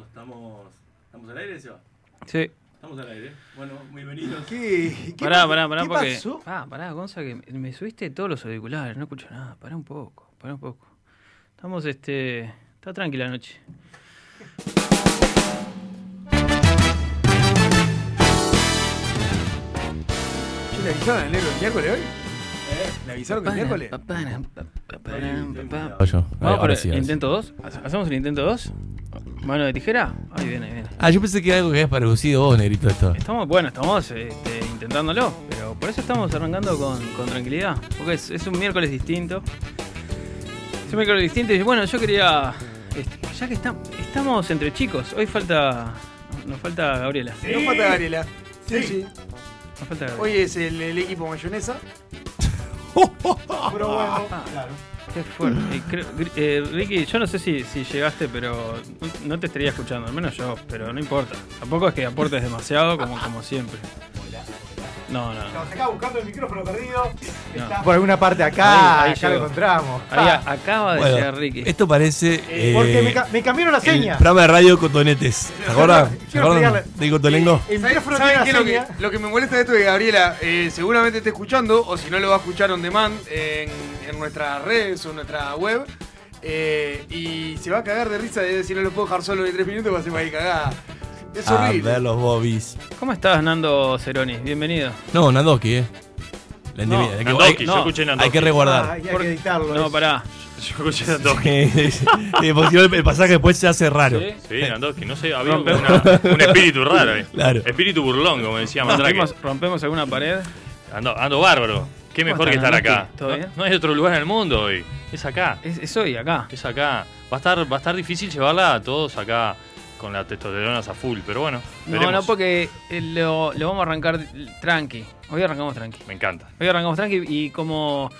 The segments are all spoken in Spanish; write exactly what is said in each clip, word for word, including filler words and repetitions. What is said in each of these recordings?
Estamos, estamos, estamos al aire, Seba. Sí. Estamos al aire. Bueno, bienvenidos. ¿Qué? ¿Qué pará, pará, pará, ¿qué porque... pasó? Ah, pará, Gonza, que me subiste todos los auriculares, no escucho nada. Pará un poco, pará un poco. Estamos, este... Está tranquila la noche. ¿Le avisaron el miércoles hoy? ¿Eh? ¿Le avisaron el miércoles? Ahora sí. ¿Intento dos? ¿Hacemos el intento dos? ¿Mano de tijera? Ahí viene, ahí viene. Ah, yo pensé que era algo que habías producido vos, negrito, esto. Estamos, bueno, estamos este, intentándolo, pero por eso estamos arrancando con, con tranquilidad. Porque es, es un miércoles distinto. Es un miércoles distinto y bueno, yo quería... Ya que está, estamos entre chicos, hoy falta... Nos falta Gabriela. Sí. Nos falta Gabriela. Sí, sí. sí. Hoy es el, el equipo mayonesa. Pero bueno, ah, claro. Qué fuerte. Eh, creo, eh, Ricky, yo no sé si, si llegaste, pero no te estaría escuchando, al menos yo, pero no importa. Tampoco es que aportes demasiado, como, como siempre. No, no. Nos acaba buscando el micrófono perdido. No. Está... Por alguna parte acá, ahí, ahí acá llegó. Lo encontramos. Ahí ah. Acaba de bueno, llegar Ricky. Esto parece. Eh, Porque eh, me, ca- me cambiaron la seña. Programa de radio Cotonetes. ¿Ahora? ¿De Cotolengo? Eh, el micrófono tiene la seña. Lo que, lo que me molesta de esto es que Gabriela eh, seguramente esté escuchando, o si no lo va a escuchar on demand en, en nuestras redes o en nuestra web. Eh, y se va a cagar de risa de decir no lo puedo dejar solo de tres minutos, va a ser ahí cagada. Es a horrible. Ver los bobbies. ¿Cómo estás, Nando Ceroni? Bienvenido. No, Nandowski, eh. La no, hay que, Nandowski, hay, yo no, escuché Nandowski. Hay que resguardar. Ah, hay que editarlo. No, pará. Yo, yo escuché Nandowski. Porque el pasaje después se hace raro. Sí, sí Nandowski. No sé, había una, un espíritu raro. Eh. Claro. Espíritu burlón, como decía Mandrake. ¿Rompemos, rompemos alguna pared? Ando, ando bárbaro. Qué mejor que estar acá. ¿No? No hay otro lugar en el mundo hoy. Es acá. Es, es hoy, acá. Es acá. Va a estar, va a estar difícil llevarla a todos acá. Con la testosterona a full, pero bueno. Veremos. No, no, porque lo, lo vamos a arrancar tranqui. Hoy arrancamos tranqui. Me encanta. Hoy arrancamos tranqui y como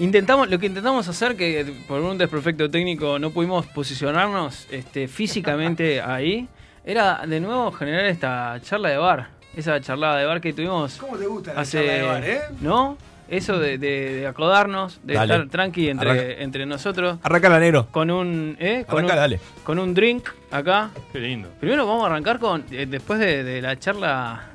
intentamos, lo que intentamos hacer, que por un desperfecto técnico no pudimos posicionarnos este, físicamente ahí, era de nuevo generar esta charla de bar. Esa charlada de bar que tuvimos. ¿Cómo te gusta la hace, charla de bar, eh? ¿No? Eso de, de, de acodarnos, de dale. Estar tranqui entre, arranca, entre nosotros. Arranca el anero. Con un, eh, con, arranca, un dale. Con un drink acá. Qué lindo. Primero vamos a arrancar con, eh, después de, de la charla,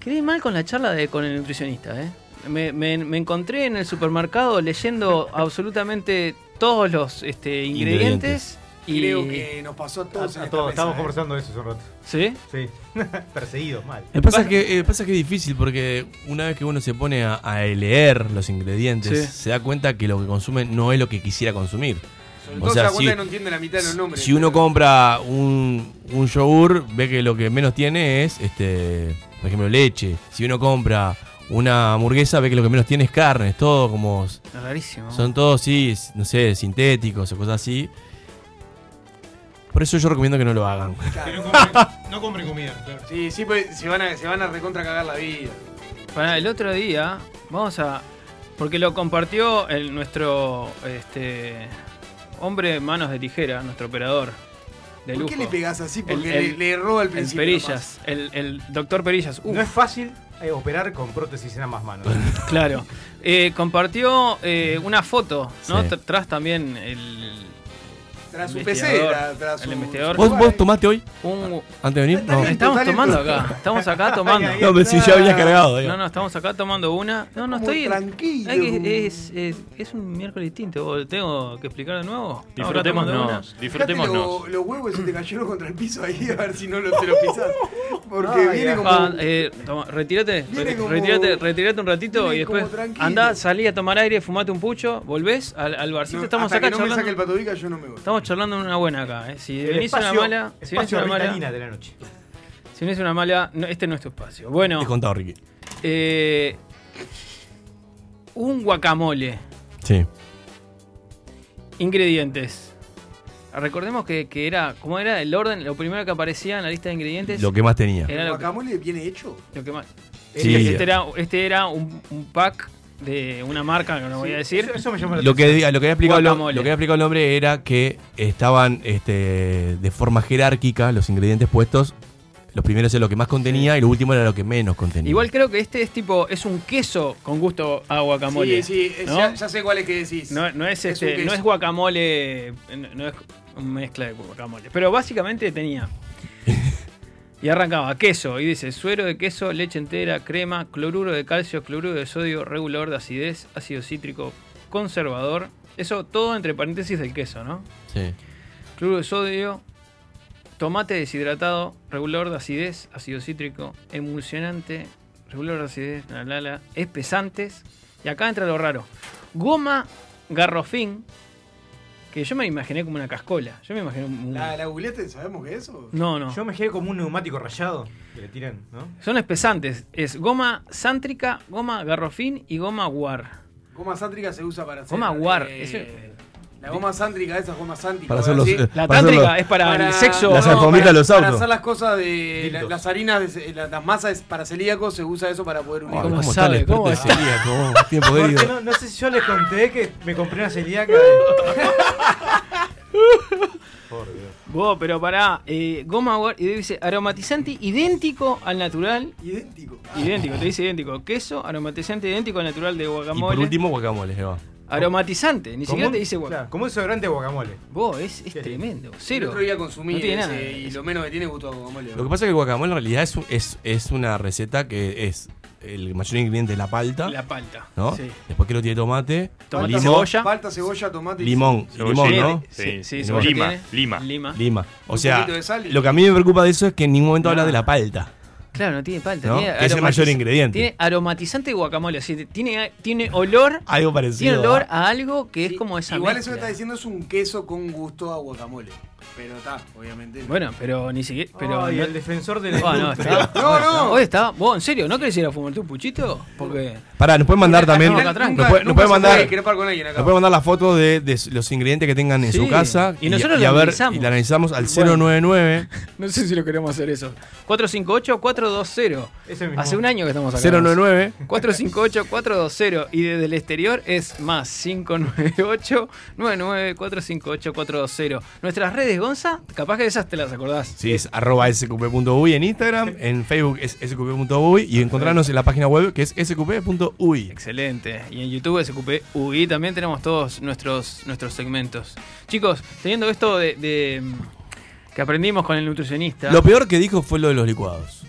quedé mal con la charla de con el nutricionista. Eh. Me, me, me encontré en el supermercado leyendo absolutamente todos los este, ingredientes. ingredientes. Y creo que nos pasó a todos. A todos. Estábamos conversando eso hace un rato. ¿Sí? Sí. Perseguidos, mal. Me pasa, que, eh, pasa que es difícil porque una vez que uno se pone a, a leer los ingredientes, sí. se da cuenta que lo que consume no es lo que quisiera consumir. Sobre todo o sea, se da cuenta si, que no entiende la mitad de los nombres. Si uno compra un, un yogur, ve que lo que menos tiene es, este por ejemplo, leche. Si uno compra una hamburguesa, ve que lo que menos tiene es carne. Es todo como... Rarísimo. Son todos, sí, no sé, sintéticos o cosas así. Por eso yo recomiendo que no lo hagan. Claro. No compren comida, claro. Sí, sí, pues se van a, se van a recontra cagar la vida. Para el otro día, vamos a... Porque lo compartió el, nuestro este hombre manos de tijera, nuestro operador de lujo. ¿Por qué le pegás así? Porque el, el, le, le roba al principio. El Perillas, el, el doctor Perillas. Uf. No es fácil operar con prótesis en ambas manos. Claro. Eh, compartió eh, una foto, ¿no? Sí. Tras también el... Tras su P C, tras su... El investigador. ¿Vos, vos tomaste hoy? Un... ¿Antes de venir? No. Estamos tomando acá. Estamos acá tomando. No, pero si ya habías cargado. No, no, estamos acá tomando una. No, no, estoy... Tranquilo. Es, es, es un miércoles distinto. ¿Tengo que explicar de nuevo? Disfrutémonos. Disfrutémonos. Los huevos se te cayeron contra el piso ahí. A ver si no te los pisás. Porque viene como... Retírate. Retírate un ratito y después andá, salí a tomar aire, fumate un pucho, volvés al barcito. Estamos acá charlando. No me saque el patobica, yo no me voy. Charlando en una buena acá, ¿eh? Si venís una mala, si venís una mala de la noche. Si venís una mala, no, este no es tu espacio. Bueno, te he contado, Ricky. Eh, un guacamole. Sí. Ingredientes. Recordemos que, que era, ¿cómo era el orden? Lo primero que aparecía en la lista de ingredientes. Lo que más tenía. Era ¿el guacamole que, bien hecho? Lo que más. Sí. Este, este era, este era un, un pack. De una marca, no lo voy a decir. Sí, eso me llamó la lo, que, lo, que había explicado, lo, lo que había explicado el hombre era que estaban este, de forma jerárquica los ingredientes puestos Los primeros es lo que más contenía y lo último era lo que menos contenía. Igual creo que este es tipo, es un queso con gusto a guacamole. Sí, sí, ¿no? ya, ya sé cuál es que decís. No, no, es este, es no es guacamole, no es mezcla de guacamole. Pero básicamente tenía. Y arrancaba queso, y dice suero de queso, leche entera, crema, cloruro de calcio, cloruro de sodio, regulador de acidez, ácido cítrico, conservador. Eso todo entre paréntesis del queso, ¿no? Sí. Cloruro de sodio, tomate deshidratado, regulador de acidez, ácido cítrico, emulsionante, regulador de acidez, la la la, espesantes. Y acá entra lo raro. Goma garrofín. Que yo me imaginé como una cascola. Yo me imaginé un... ¿La, la googleaste? ¿Sabemos qué es eso? No, no. Yo me imaginé como un neumático rayado que le tiran, ¿no? Son espesantes. Es goma sántrica, goma garrofín y goma guar. Goma sántrica se usa para hacer... Goma guar. Eh, Ese... La goma sántrica, esa es goma sántrica. La tántrica es para, para el sexo. Las no, alfombras de los autos. Para hacer las cosas de... La, las harinas, de, la, las masas para celíacos, se usa eso para poder unir. Oh, ¿Cómo, ¿Cómo sabe? ¿Cómo está? Celíaco, tiempo de no, no sé si yo les conté que me compré una celíaca. Por Dios. Vos, pero pará, eh, goma guar, y dice aromatizante idéntico al natural. Idéntico. Idéntico, te dice idéntico. Queso, aromatizante idéntico al natural de guacamole. Y por último, guacamole, Eva. Aromatizante, ni ¿Cómo? siquiera te dice guacamole. Claro, como un sobrante de guacamole. Vos, es, es tremendo. Cero. El otro día consumí no ese, nada. Y lo menos que tiene gusto a guacamole. Lo que pasa es que el guacamole en realidad es, es, es una receta que es. El mayor ingrediente es la palta. La palta. ¿No? Sí. Después que lo tiene tomate. Tomate, limón, cebolla. Palta, cebolla, tomate. Limón. Cebolla. Limón, ¿no? Sí, sí, sí. Lima, lima. Lima. Lima. O sea, y... lo que a mí me preocupa de eso es que en ningún momento no. habla de la palta. Claro, no tiene palta. ¿No? Tiene es el mayor ingrediente. Tiene aromatizante de guacamole. O sea, tiene, tiene olor. Algo parecido. Tiene olor a algo que sí, es como esa Igual mezcla. Eso que está diciendo es un queso con gusto a guacamole. Pero está, obviamente. Bueno, pero ni siquiera. Pero oh, y el no... defensor del. No, no, está, no, no. Hoy está. ¿Vos en serio no querés ir a fumar tu puchito? Porque. Pará, nos pueden mandar también. Nos pueden mandar. Nos pueden mandar las fotos de, de los ingredientes que tengan en sí. su casa. Y, y nosotros y, lo y analizamos. Ver, y la analizamos al bueno. cero noventa y nueve. No sé si lo queremos hacer eso. cuatro cinco ocho cuatro dos cero. Ese mismo. Hace un año que estamos acá. cero noventa y nueve. cuatro cinco ocho cuatro dos cero. Y desde el exterior es más cinco nueve ocho nueve nueve cuatro cinco ocho cuatro dos cero. Nuestras redes. Gonza, capaz que esas te las acordás. Sí, es arroba sqp.uy en Instagram, en Facebook es sqp.uy y encontrarnos en la página web que es sqp.uy. Excelente. Y en YouTube sqp.uy también tenemos todos nuestros, nuestros segmentos. Chicos, teniendo esto de, de que aprendimos con el nutricionista. Lo peor que dijo fue lo de los licuados.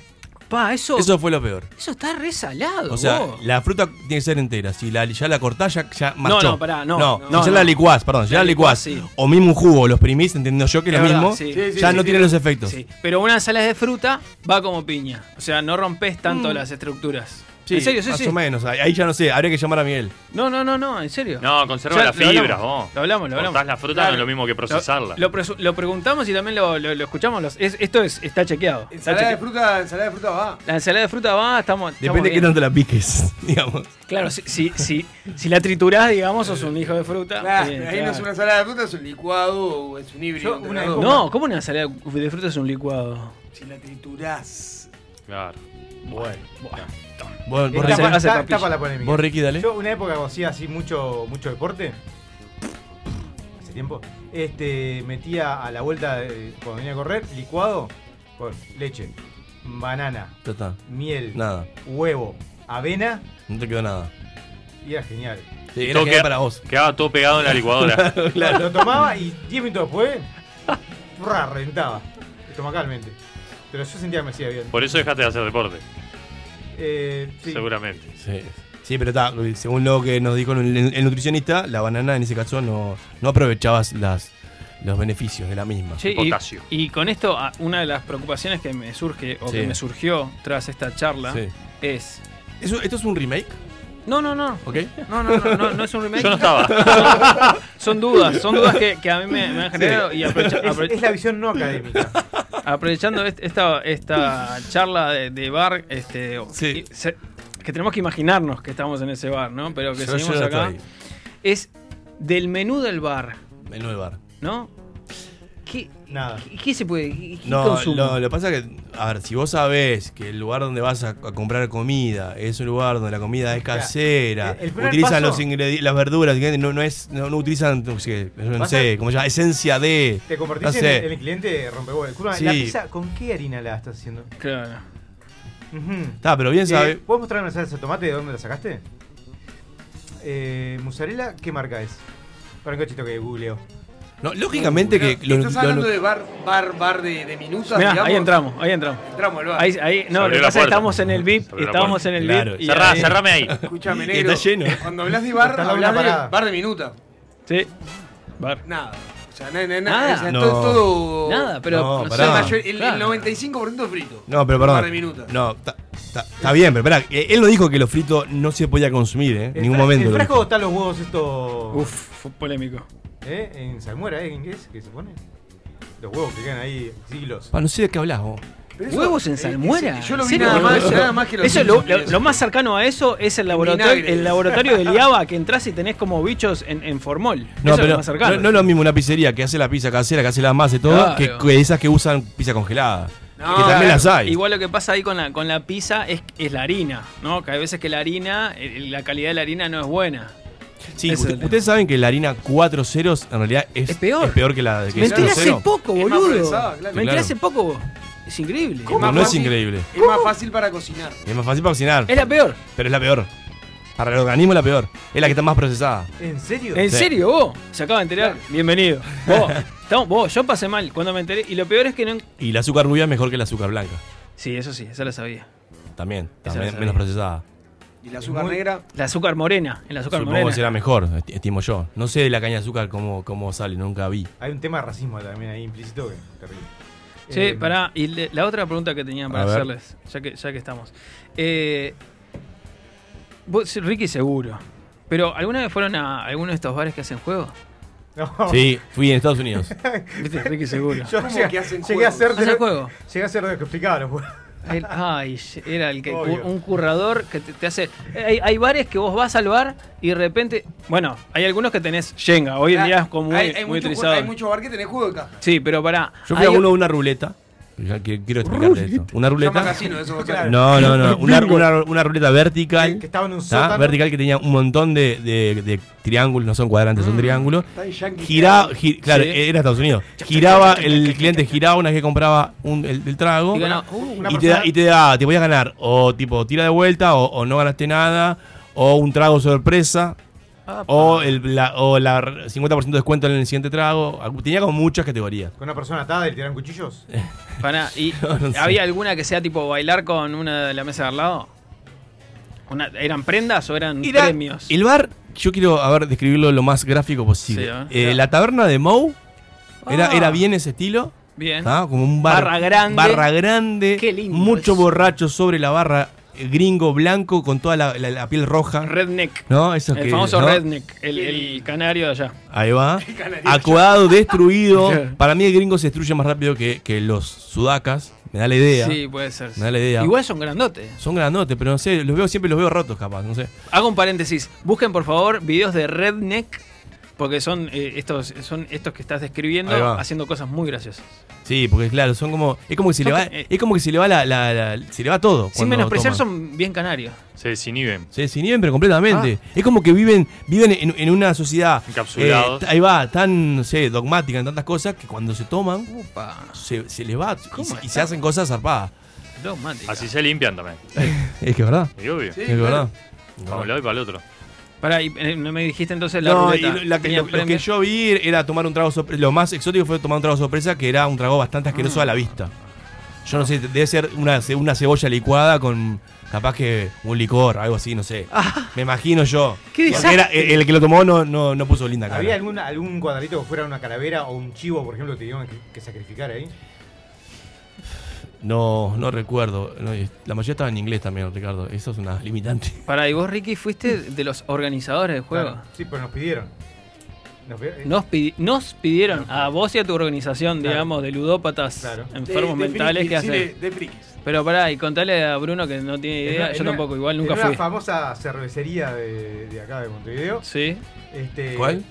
Pa, eso, eso fue lo peor. Eso está resalado. O sea, wow. La fruta tiene que ser entera. Si la, ya la cortás, ya, ya marchó. No, no, pará, no. no, no, no ya no. la licuás, perdón, ya la, la licuás. licuás sí. O mismo un jugo, los primís, entiendo yo que es lo verdad, mismo. Sí. Sí, ya sí, no sí, tiene sí, los efectos. Sí. Pero una ensalada de fruta va como piña. O sea, no rompes tanto mm. las estructuras. Sí, en serio, sí, más sí. o menos. Ahí ya no sé, habría que llamar a Miguel. No, no, no, no, en serio. No, conserva ya, las fibras, vos. Lo hablamos, lo hablamos. Cortás la fruta, claro. No es lo mismo que procesarla. Lo, lo, lo preguntamos y también lo, lo, lo escuchamos. Los, es, esto es, está chequeado. Ensalada de fruta, ensalada de fruta va. La ensalada de fruta va, estamos. Depende estamos de qué tanto la piques, digamos. Claro, si, si, si, si la triturás, digamos, sos un hijo de fruta. Claro, bien, ahí claro. No es una ensalada de fruta, es un licuado o es un híbrido. Yo, una, no, ¿cómo una ensalada de fruta es un licuado? Si la triturás. Claro. Bueno, bueno. Vos, vos, Ricky, tapa, tapa, tapa la polémica. Vos, Ricky, dale. Yo una época hacía así mucho, mucho deporte. Hace tiempo. Este, metía a la vuelta de, cuando venía a correr, licuado con leche, banana, Tata. miel, nada. Huevo, avena. No te quedó nada. Y era genial. Sí, era genial queda, para vos. Quedaba todo pegado en la licuadora. Claro. Lo tomaba y diez minutos después ra, reventaba estomacalmente. Pero yo sentía que me hacía bien. Por eso dejaste de hacer deporte. Eh, sí. Seguramente. Sí, sí, pero está, según lo que nos dijo el, el nutricionista, la banana en ese caso no, no aprovechabas las, los beneficios de la misma. Sí, potasio. Y, y con esto, una de las preocupaciones que me surge o sí. que me surgió tras esta charla sí. es... ¿Eso, ¿Esto es un remake? No, no, no. ¿Okay? No, no, no, no, no es un remake. Yo no estaba. No, son dudas, son dudas que, que a mí me, me han generado. Sí. Y aprovecha, aprovecha. Es, es la visión no académica. Aprovechando esta, esta charla de, de bar, este, sí. se, que tenemos que imaginarnos que estamos en ese bar, ¿no? Pero que yo, seguimos yo acá. Es del menú del bar. Menú del bar. ¿No? ¿Qué, Nada. ¿qué, qué se puede? ¿Qué no, consumo? No, lo que pasa es que, a ver, si vos sabés que el lugar donde vas a, a comprar comida es un lugar donde la comida es casera, el, el utilizan paso, los ingredientes, las verduras, no, no, es, no, no utilizan, no sé, no sé como llama, esencia de... Te convertís no sé. en el cliente rompebolas. Sí. ¿La pizza con qué harina la estás haciendo? Claro. Está, uh-huh. pero bien eh, sabe. ¿Puedes mostrarme la salsa de tomate de dónde la sacaste? Eh, ¿Mozzarella? ¿Qué marca es? Para un cochito que googleo. No, lógicamente no, que... Los, estás hablando los, de bar, bar, bar de, de minutas, mirá, digamos. Ahí entramos, ahí entramos. Entramos al bar. Ahí, ahí, no, lo que pasa es que estábamos en el V I P, estábamos en el V I P. Claro. Cerrá, cerrame ahí. Escúchame, negro. Está lleno. Cuando hablas de bar, hablas de bar de minutas. Sí. Bar. Nada. O sea, na, na, na, nada. O sea, no. todo, todo... Nada, pero... No, no sé, mayor, el, claro. el noventa y cinco por ciento frito. No, pero perdón. Un par de minutos. No, está bien, pero pará. Él lo dijo que los fritos no se podía consumir, ¿eh? En ningún momento. ¿En frasco están los huevos estos...? Uf, fue polémico. ¿Eh? En salmuera, ¿eh? ¿En qué es? ¿Qué se pone? Los huevos que quedan ahí siglos. Pa, no sé de qué hablás vos. Eso, ¿huevos en salmuera? Yo lo vi nada más, nada más que los eso lo, lo, lo más cercano a eso es el laboratorio, el laboratorio del I A B A, que entras y tenés como bichos en, en formol. No, eso pero es lo más cercano. No, no es lo mismo una pizzería que hace la pizza casera, que hace la masa y todo, claro, que, que esas que usan pizza congelada. No, que también las hay. Igual lo que pasa ahí con la, con la pizza es, es la harina, ¿no? Que hay veces que la harina, la calidad de la harina no es buena. Sí, usted, ustedes saben que la harina cuatro ceros en realidad es, es, peor. es peor que la de que Me enteré hace poco, boludo. Claro. Me enteré hace poco, boludo. Es increíble. ¿Cómo? No, no es increíble. Es ¿Cómo? más fácil para cocinar. Es más fácil para cocinar. Es la peor. Pero es la peor. Para el organismo es la peor. Es la que está más procesada. ¿En serio? ¿En sí. serio vos? Se acaba de enterar. Claro. Bienvenido. Vos, no, vos, yo pasé mal cuando me enteré. Y lo peor es que no... Y el azúcar rubia es mejor que el azúcar blanca. Sí, eso sí, esa la sabía. También, también sabía. menos procesada. ¿Y la azúcar muy... negra? La azúcar morena. El azúcar Supongo morena. que será mejor, estimo yo. No sé de la caña de azúcar cómo, cómo sale, nunca vi. Hay un tema de racismo también ahí implícito que es terrible. Sí, eh, pará, y le, la otra pregunta que tenían para hacerles, ya que, ya que estamos. Eh, vos, Ricky, seguro. ¿Pero alguna vez fueron a alguno de estos bares que hacen juegos? No. Sí, fui en Estados Unidos. Viste, Ricky, seguro. Yo llegué, que hacen llegué a hacer de juego. Llegué a hacer de que explicaron, pues. El, ay, era el que Obvio. un currador que te, te hace. Hay, hay bares que vos vas al bar y de repente. Bueno, hay algunos que tenés Jenga. Hoy en ah, día es como muy, hay, hay muy mucho, utilizado. Hay muchos bares que tenés juego de caja. Sí, pero pará. Yo fui a uno de una ruleta. Quiero explicarle esto. Una ruleta. Casino, eso, claro. No, no, no. Una, una, una ruleta vertical. Que estaba en un sótano. Vertical que tenía un montón de, de, de triángulos, no son cuadrantes, mm, son triángulos. Giraba, gir, claro, sí. era Estados Unidos. Giraba, el cliente giraba una vez que compraba un, el, el trago. Y, ganó, uh, y, te da, y te da, te voy a ganar. O tipo, tira de vuelta, o, o no ganaste nada, o un trago sorpresa. Ah, o el la, o la cincuenta por ciento de descuento en el siguiente trago. Tenía como muchas categorías. ¿Con una persona atada y le tiran cuchillos? Para, ¿y no, no había sé. alguna que sea tipo bailar con una de la mesa de al lado? Una, ¿Eran prendas o eran Era, premios? El bar, yo quiero a ver, describirlo lo más gráfico posible. Sí, ¿eh? Eh, yeah. La taberna de Moe. Era, ah. era bien ese estilo. Bien. ¿Ah? Como un bar, barra grande. Barra grande. Qué lindo. Mucho borracho sobre la barra. Gringo blanco con toda la, la, la piel roja. Redneck. ¿No? Eso el que, famoso ¿no? redneck. El, el canario de allá. Ahí va. Acodado, destruido. Para mí el gringo se destruye más rápido que, que los sudacas. Me da la idea. Sí, puede ser. Me da la idea. Igual son grandotes. Son grandotes, pero no sé. Los veo siempre, los veo rotos capaz. No sé. Hago un paréntesis. Busquen por favor videos de redneck. Porque son, eh, estos, son estos que estás describiendo haciendo cosas muy graciosas. Sí, porque claro, son como. Es como que se, le va, eh, es como que se le va la, la, la, se le va todo. Sin menospreciar, son bien canarios. Se desinhiben. Se desinhiben, pero completamente. Ah. Es como que viven, viven en, en una sociedad. Encapsulados. Eh, ahí va, tan, no sé, dogmática en tantas cosas que cuando se toman, Opa. se, se les va y, y se hacen cosas zarpadas. Dogmática. Así se limpian también. Es que es verdad. Es obvio. Sí, es claro. verdad. Para un lado y para el otro. Pará, ¿no me dijiste entonces la no, ruleta? No, lo, lo que yo vi era tomar un trago sorpresa. Lo más exótico fue tomar un trago sorpresa, que era un trago bastante asqueroso mm. a la vista. Yo no sé, debe ser una, una cebolla licuada con capaz que un licor, algo así, no sé. Ah. Me imagino yo. ¿Qué desastre? Era, el, el que lo tomó no, no, no puso linda cara. ¿Había algún, algún cuadradito que fuera una calavera o un chivo, por ejemplo, que te iban que, que sacrificar ahí? No, no recuerdo. No, la mayoría estaba en inglés también, Ricardo. Eso es una limitante. Pará, ¿y vos, Ricky, fuiste de los organizadores del juego? Claro. Sí, pero nos pidieron. Nos, pidieron. Nos, pidi- nos pidieron nos a vos y a tu organización, claro. digamos, de ludópatas claro. enfermos de, de mentales frikis, que sí, hacen. De, de frikis. Pero pará, y contale a Bruno que no tiene idea. Una, Yo tampoco, una, igual nunca fui. Es una famosa cervecería de, de acá de Montevideo. Sí. Este, ¿Cuál?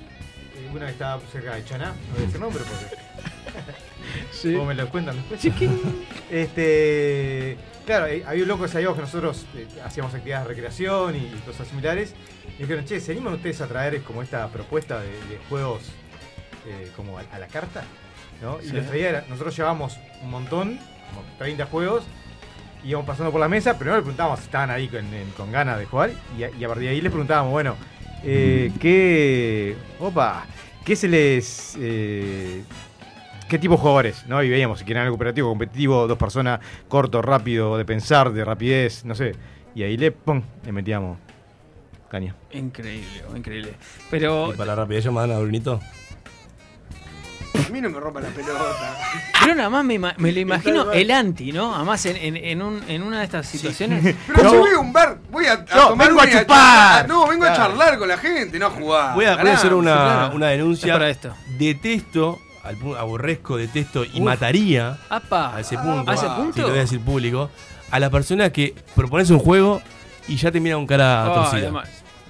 Una que estaba cerca de Chaná. No voy a decir nombre porque... Sí. Como me lo cuentan después. Chiquín. Este, claro, eh, había un loco que sabíamos que nosotros eh, hacíamos actividades de recreación y cosas similares. Y dijeron, che, ¿se animan ustedes a traer como esta propuesta de, de juegos eh, como a, a la carta? ¿No? Sí. Y los traía, nosotros llevábamos un montón, como treinta juegos, íbamos pasando por la mesa, primero les preguntábamos si estaban ahí con, en, con ganas de jugar, y a, y a partir de ahí les preguntábamos, bueno, eh, ¿qué. Opa, ¿qué se les. Eh, ¿Qué tipo de jugadores? ¿No? Y veíamos si quieren algo cooperativo, competitivo, dos personas, corto, rápido, de pensar, de rapidez, no sé. Y ahí le, pum, le metíamos caña. Increíble, increíble. Pero. ¿Y para la rapidez llamaban a Brunito? A mí no me rompa la pelota. Pero nada más me, me lo imagino el anti, ¿no? Además en, en, en, un, en una de estas situaciones. Sí. Pero yo voy a un bar, voy a, a no, tomar vengo a chupar. A, no, vengo claro. a charlar con la gente, no a jugar. Voy a, voy a hacer una, sí, claro. una denuncia. Para esto. Detesto. Al punto, aborrezco, detesto y Uf. mataría Apa. a ese punto, ¿A ese punto? Si lo voy a decir público, a la persona que propones un juego y ya te mira con cara oh, torcida.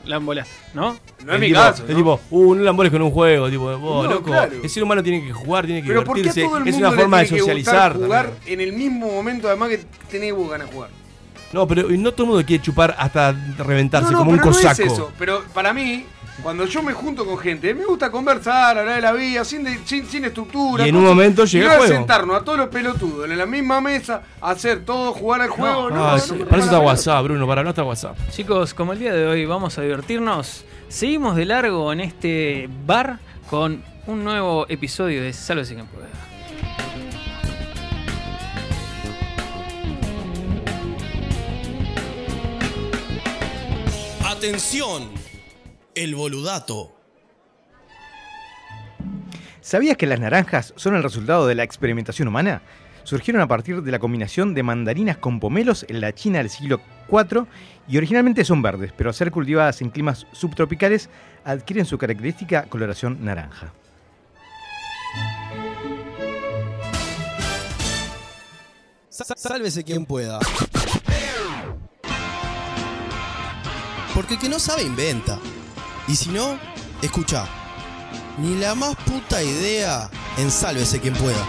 Lambola, ¿no? No es mi tipo, caso. Es ¿no? tipo, uh, no lamboles con un juego, tipo, oh, no, loco. Claro. El ser humano tiene que jugar, tiene que Pero divertirse. Es una forma de socializar. Jugar en el mismo momento, además que tenés vos ganas de jugar. No, pero no todo el mundo quiere chupar hasta reventarse no, no, como un cosaco. No es eso, pero para mí, cuando yo me junto con gente, me gusta conversar, hablar de la vida, sin, de, sin, sin estructura. Y en un momento llega el juego. A sentarnos a todos los pelotudos en la misma mesa, hacer todo, jugar al no, juego. No, no, no, sí. no, no, para eso está WhatsApp, Bruno, para no está WhatsApp. Chicos, como el día de hoy vamos a divertirnos, seguimos de largo en este bar con un nuevo episodio de Sálvese quien pueda. Atención, el boludato. ¿Sabías que las naranjas son el resultado de la experimentación humana? Surgieron a partir de la combinación de mandarinas con pomelos en la China del siglo cuatro y originalmente son verdes, pero al ser cultivadas en climas subtropicales adquieren su característica coloración naranja. Sálvese quien pueda. Porque el que no sabe inventa. Y si no, escuchá. Ni la más puta idea en Sálvese quien pueda.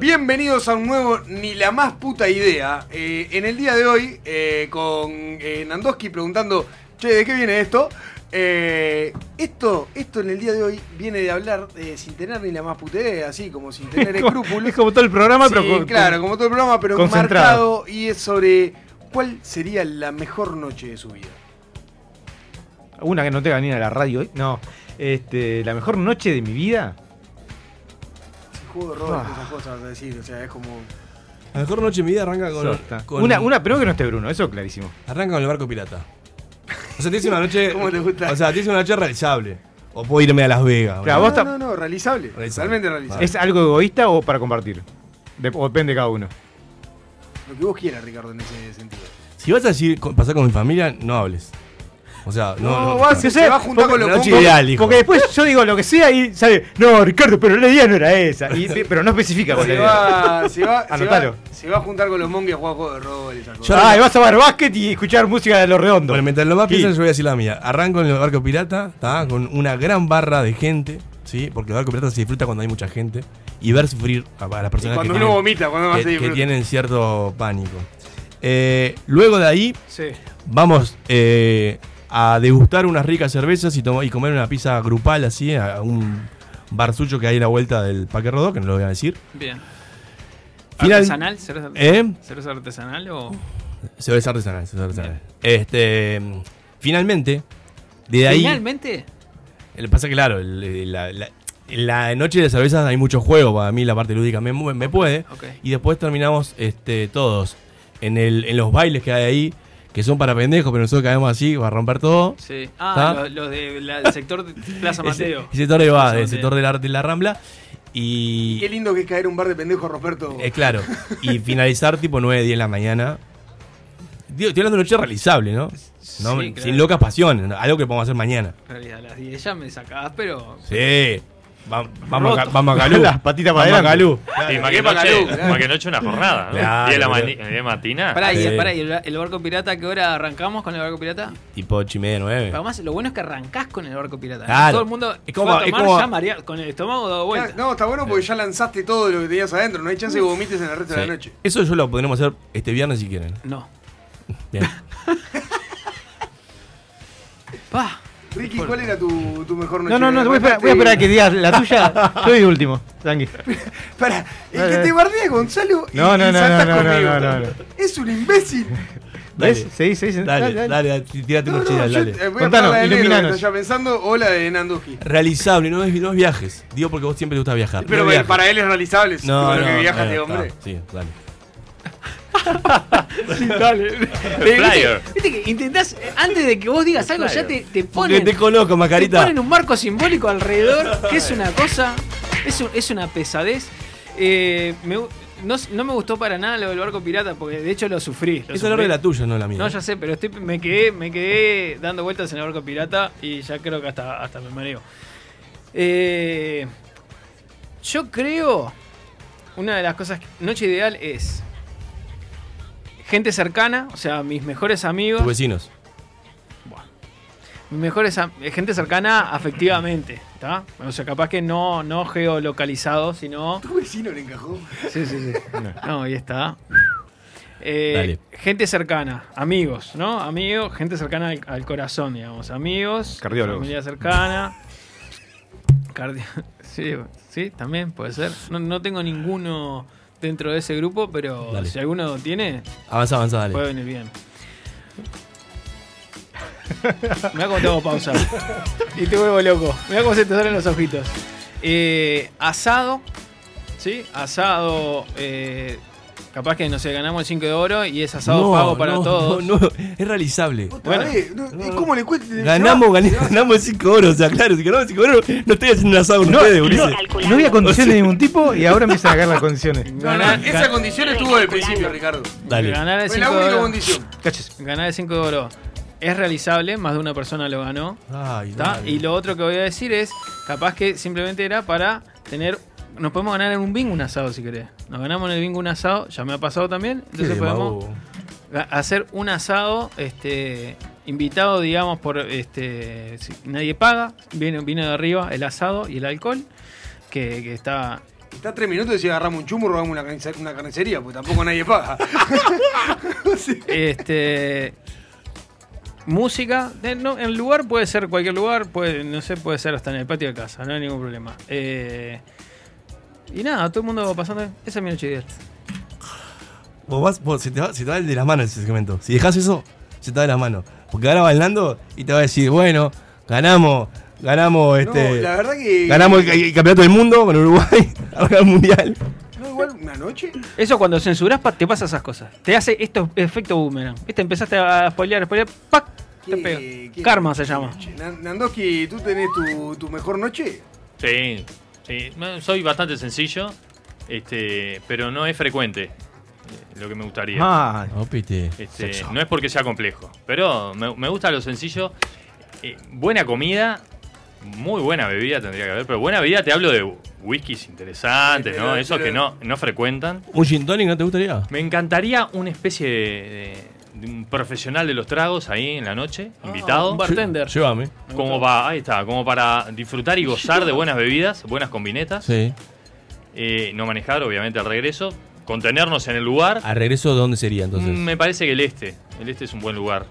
Bienvenidos a un nuevo Ni la más puta idea. Eh, en el día de hoy, eh, con eh, Nandowski preguntando, che, ¿de qué viene esto? Eh, esto, esto en el día de hoy viene de hablar eh, sin tener ni la más puta idea, así como sin tener escrúpulos. Es como todo el programa, sí, pero con, claro, como todo el programa, pero marcado, y es sobre cuál sería la mejor noche de su vida. Una que no tenga ni a la radio hoy. No, este, la mejor noche de mi vida. Juego de rol, ah. esas cosas, a decir, o sea, es como... La mejor noche de mi vida arranca con... con... Una, una, pero que no esté Bruno, eso es clarísimo. Arranca con el barco pirata. O sea, te hice una noche... ¿Cómo te gusta? O sea, te hice una noche realizable. O puedo irme a Las Vegas. Claro, vos no, no, no, realizable. realizable. Realmente realizable. ¿Es algo egoísta o para compartir? Dep- depende de cada uno. Lo que vos quieras, Ricardo, en ese sentido. Si vas a decir, pasar con mi familia, no hables. O sea, no, no, no, va, no se, se va a juntar con lo noche con, ideal, hijo. Porque después yo digo lo que sea y sale, no, Ricardo, pero la idea no era esa. Y, pero no especifica cuál era. Se va, se va, se va a juntar con los mongues a jugar juego de rol y esas cosas. Ah, y vas a ver básquet y escuchar música de Los Redondos. Bueno, mientras lo más piensan, yo voy a decir la mía. Arranco en el barco pirata, ¿tá? Con una gran barra de gente, ¿sí? Porque el barco pirata se disfruta cuando hay mucha gente. Y ver sufrir a, a las personas cuando que, uno tienen, vomita, cuando que, que tienen cierto pánico. Eh, luego de ahí, sí. vamos... Eh, a degustar unas ricas cervezas y, tom- y comer una pizza grupal así, a un barzucho que hay a la vuelta del Parque Rodó, que no lo voy a decir. Bien. Final... ¿Artesanal? ¿Cerveza artesanal? ¿Eh? ¿Cerveza artesanal o...? Cerveza artesanal, cerveza artesanal. Este, finalmente, de ahí... ¿Finalmente? El, pasa que claro, el, la, la, la noche de cervezas hay mucho juego, para mí la parte lúdica me, me puede. Okay. Y después terminamos este, todos en, el, en los bailes que hay ahí, que son para pendejos, pero nosotros caemos así, va a romper todo. Sí. Ah, los lo del sector de Plaza Mateo. El sector de Bad, el sector de la, de la Rambla. Y... Qué lindo que es caer un bar de pendejos a romper todo. Es eh, claro. Y finalizar tipo nueve, diez de la mañana, Digo, estoy hablando de una noche realizable, ¿no? no sí, claro. Sin locas pasiones, algo que podemos hacer mañana. En realidad, a las diez ya me sacabas, pero... Sí. Va, vamos, a, vamos a Calú. Las patitas para adelante. Calú. Claro, sí, para que noche, claro. que noche una jornada, ¿no? Claro, y la mani- de matina. Pará, sí. y, pará, y el, el barco pirata, ¿qué hora arrancamos con el barco pirata? Tipo ocho y media, nueve. Además, lo bueno es que arrancás con el barco pirata. Claro. Todo el mundo es como, a tomar, es como... ya mareado, con el estómago dado vuelta. Claro, no, está bueno porque ya lanzaste todo lo que tenías adentro. No hay chance de vomites en el resto sí. de la noche. Eso yo lo podremos hacer este viernes si quieren. No. Bien. Pa. Ricky, ¿cuál era tu, tu mejor noche? No, no, no, voy a esperar, voy a esperar a que digas la tuya. Soy último, tranqui. Para, el que te bardea Gonzalo y, no, no, y saltas no, no, conmigo. No, no, no, no. Es un imbécil. ¿Ves? Sí, sí, sí. Dale, dale, dale, tírate no, unos chidas, dale. Yo, eh, voy Contanos, a iluminanos. Estoy ya pensando, o la de Nandowski. Realizable, no es, no es viajes. Digo porque vos siempre te gusta viajar. Pero no, para él es realizable, es no, no, que viajas no, de hombre. No, sí, dale. Sí, dale. Viste, viste que intentás, antes de que vos digas algo, ya te, te ponen. Te coloco, Macarita. Te ponen un marco simbólico alrededor, que es una cosa, es, un, es una pesadez. Eh, me, no, no me gustó para nada lo del barco pirata, porque de hecho lo sufrí. Lo es el de la tuya, no la mía. No, ya sé, pero estoy, me quedé, me quedé dando vueltas en el barco pirata y ya creo que hasta, hasta me mareo. Eh, yo creo, una de las cosas, noche ideal es... gente cercana, o sea, mis mejores amigos. Tus vecinos. Bueno. Mis mejores am- gente cercana afectivamente, ¿está? O sea, capaz que no, no geolocalizado, sino... ¿Tu vecino le encajó? Sí, sí, sí. No, no ahí está. Eh, gente cercana, amigos, ¿no? Amigos, gente cercana al, al corazón, digamos. Amigos, cardiólogos. Familia cercana. Cardi- sí, sí, también puede ser. No, no tengo ninguno... dentro de ese grupo, pero dale. Si alguno tiene... Avanza, avanza, dale. Puede venir bien. Mirá cómo tengo pausa. Y te vuelvo loco. Mirá cómo se te salen los ojitos. Eh, asado. ¿Sí? Asado. Eh, capaz que, no sé, ganamos el cinco de oro y es asado no, pago para no, todos. No, no, es realizable. Bueno, vez, no, no, ¿cómo le cuesta? Ganamos, gané, ganamos el cinco de oro. O sea, claro, si ganamos el cinco de oro, no estoy haciendo un asado con no, ustedes, Ulises. No, no había condiciones de ningún tipo y ahora me hice sacar las condiciones. No, no, gan- esa condición estuvo desde el principio, Ricardo. Dale. Ganar el cinco de oro. Fue la única condición. Caches. Ganar el cinco de oro. Es realizable, más de una persona lo ganó. Ay, dale. Y lo otro que voy a decir es, capaz que simplemente era para tener... Nos podemos ganar en un bingo un asado si querés. Nos ganamos en el bingo un asado, ya me ha pasado también. Entonces qué podemos ga- hacer un asado este, invitado, digamos, por este si nadie paga. Viene, viene de arriba el asado y el alcohol, que, que está... Está tres minutos y si agarramos un chumbo robamos una, carnic- una carnicería, porque tampoco nadie paga. este... Música, no, en lugar puede ser cualquier lugar, puede, no sé, puede ser hasta en el patio de casa, no hay ningún problema. Eh... Y nada, todo el mundo pasando. Esa es mi noche ideal. Vos vas, vos, se, te va, se te va el de las manos ese segmento. Si dejás eso, se te va de las manos. Porque ahora va el Nando y te va a decir, bueno, ganamos, ganamos este. No, la verdad que. Ganamos el, el campeonato del mundo con Uruguay, ahora el mundial. No, igual, una noche. Eso cuando censurás te pasa esas cosas. Te hace estos efectos boomerang. Viste, empezaste a spoilear, spoilear, ¡pac! Te pego. Karma se llama. Nandowski, ¿tú tenés tu, tu mejor noche? Sí. Sí, soy bastante sencillo, este, pero no es frecuente eh, lo que me gustaría. Ah, este, no es porque sea complejo, pero me, me gusta lo sencillo. Eh, buena comida, muy buena bebida tendría que haber, pero buena bebida te hablo de whiskies interesantes, sí, ¿no? Pero, esos pero... que no, no frecuentan. ¿Un gin tonic no te gustaría? Me encantaría una especie de, de, de un profesional de los tragos ahí en la noche, ah, invitado. Un bartender. Llévame. Como para, ahí está, como para disfrutar y gozar de buenas bebidas, buenas combinetas. Sí. Eh, no manejar, obviamente, al regreso. Contenernos en el lugar. ¿Al regreso dónde sería entonces? Mm, me parece que el este. El este es un buen lugar.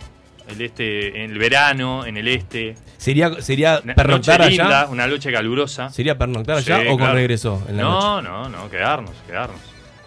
El este, en el verano, en el este. ¿Sería, sería una, pernoctar noche linda, allá? Una noche calurosa. ¿Sería pernoctar allá sí, o claro. con regreso en la no, noche? No, no, no, quedarnos, quedarnos.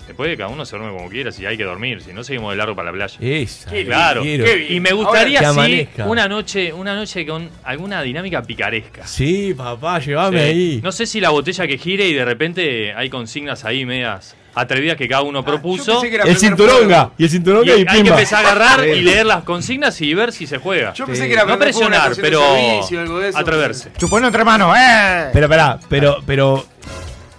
Después de cada uno se duerme como quiera, si hay que dormir, si no seguimos de largo para la playa. Esa, claro. Y me gustaría sí, una noche, una noche con alguna dinámica picaresca. Sí, papá, llévame sí. ahí. No sé si la botella que gire y de repente hay consignas ahí medias atrevidas que cada uno propuso. Ah, el cinturonga y el cinturonga y, y hay pimba. Que empezar a agarrar y leer las consignas y ver si se juega. Yo pensé sí. que era no presionar, pero servicio, algo de eso, atreverse. Chupón entre manos, eh. Pero pará, pero pero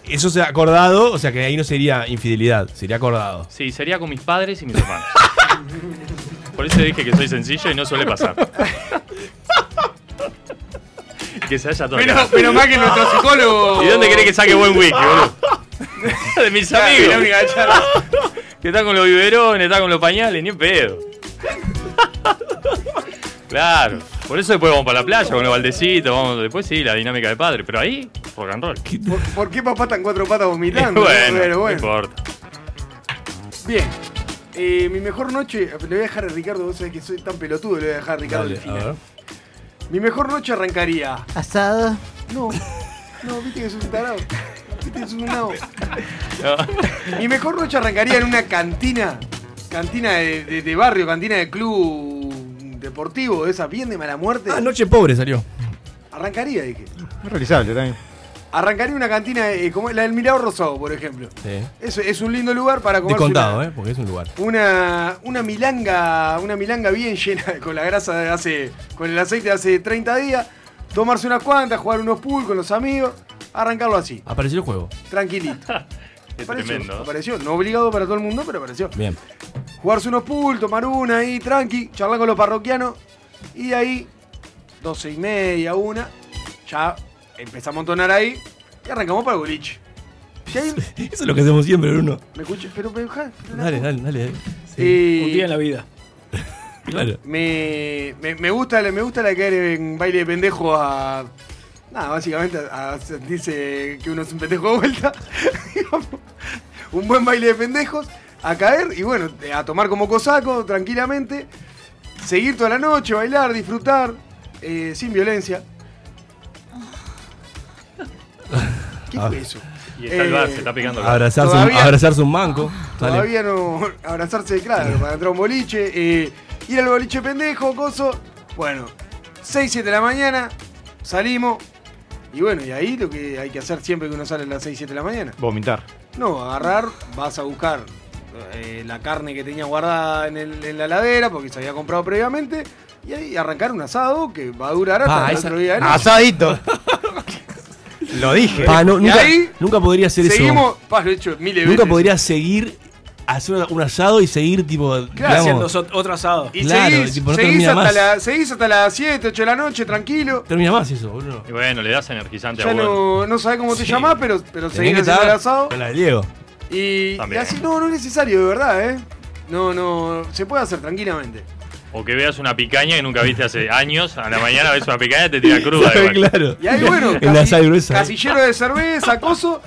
Eso se ha acordado, o sea que ahí no sería infidelidad, sería acordado. Sí, sería con mis padres y mis hermanos. Por eso dije que soy sencillo y no suele pasar. Que se haya todo. Pero, pero más que nuestro psicólogo. ¿Y dónde querés que saque buen wiki, boludo? De mis amigos. La única charla. Que está con los biberones, está con los pañales, ni en pedo. Claro. Por eso después vamos para la playa con los baldecitos, vamos, después sí, la dinámica de padre, pero ahí, rock and roll. ¿Por, ¿por qué papá está en cuatro patas vomitando? Bueno, pero bueno. No importa. Bien. Eh, mi mejor noche, le voy a dejar a Ricardo, vos sabés que soy tan pelotudo, le voy a dejar a Ricardo al final. Mi mejor noche arrancaría. ¿Asado? No. No, viste que sos un tarado. Viste que sos un nabo. No. Mi mejor noche arrancaría en una cantina. Cantina de, de, de barrio, cantina de club deportivo, esa bien de mala muerte. Ah, noche pobre salió. Arrancaría, dije. Es realizable también. Arrancaría una cantina eh, como la del Mirador Rosado, por ejemplo. Sí. Es, es un lindo lugar para comer. Descontado, una, eh, porque es un lugar. Una, una milanga, una milanga bien llena con la grasa de hace, con el aceite de hace treinta días, tomarse unas cuantas, jugar unos pool con los amigos, arrancarlo así. Apareció el juego. Tranquilito. Es apareció, tremendo. Apareció, no obligado para todo el mundo, pero apareció. Bien. Jugarse unos pool, tomar una ahí, tranqui, charlar con los parroquianos y de ahí doce y media, una, ya. Empezamos a montonar ahí y arrancamos para el boliche. Ahí... Eso es lo que hacemos siempre, Bruno. ¿Me escuchas? Pero, pero, pero, pero dale, dale, dale, dale. Sí. Eh... Un día en la vida. Claro. Me, me, me gusta, me gusta la de caer en baile de pendejo a... Nada, básicamente a sentirse que uno es un pendejo de vuelta. Un buen baile de pendejos. A caer y bueno, a tomar como cosaco tranquilamente. Seguir toda la noche, bailar, disfrutar. Eh, sin violencia. ¿Qué fue eso? Y está eh, el bar, se está picando. Abrazarse, todavía, un, abrazarse un manco. Todavía dale. No. Abrazarse, claro, para entrar a un boliche. Eh, ir al boliche pendejo, coso. Bueno, seis, siete de la mañana, salimos. Y bueno, y ahí lo que hay que hacer siempre que uno sale a las seis, siete de la mañana. Vomitar. No, agarrar, vas a buscar eh, la carne que tenía guardada en, el, en la heladera porque se había comprado previamente. Y ahí arrancar un asado que va a durar hasta ah, el esa, otro día. Asadito. Lo dije. Pa, no, nunca, ahí, nunca podría hacer seguimos, eso. Pa, lo he hecho miles nunca veces. Podría seguir hacer un asado y seguir tipo. Claro, digamos, haciendo otro asado. Y claro, seguís, tipo, no seguís, hasta la, seguís hasta las siete, ocho de la noche, tranquilo. Termina más eso, boludo. Y bueno, le das energizante ya a vos. No, no sabés cómo te sí. llamás, pero, pero seguís haciendo el asado. Con la de Diego. Y, y así no, no es necesario, de verdad, eh. No, no. Se puede hacer tranquilamente. O que veas una picaña que nunca viste hace años. A la mañana ves una picaña y te tira cruda. Claro. Y ahí, bueno, casi, casillero de cerveza, coso.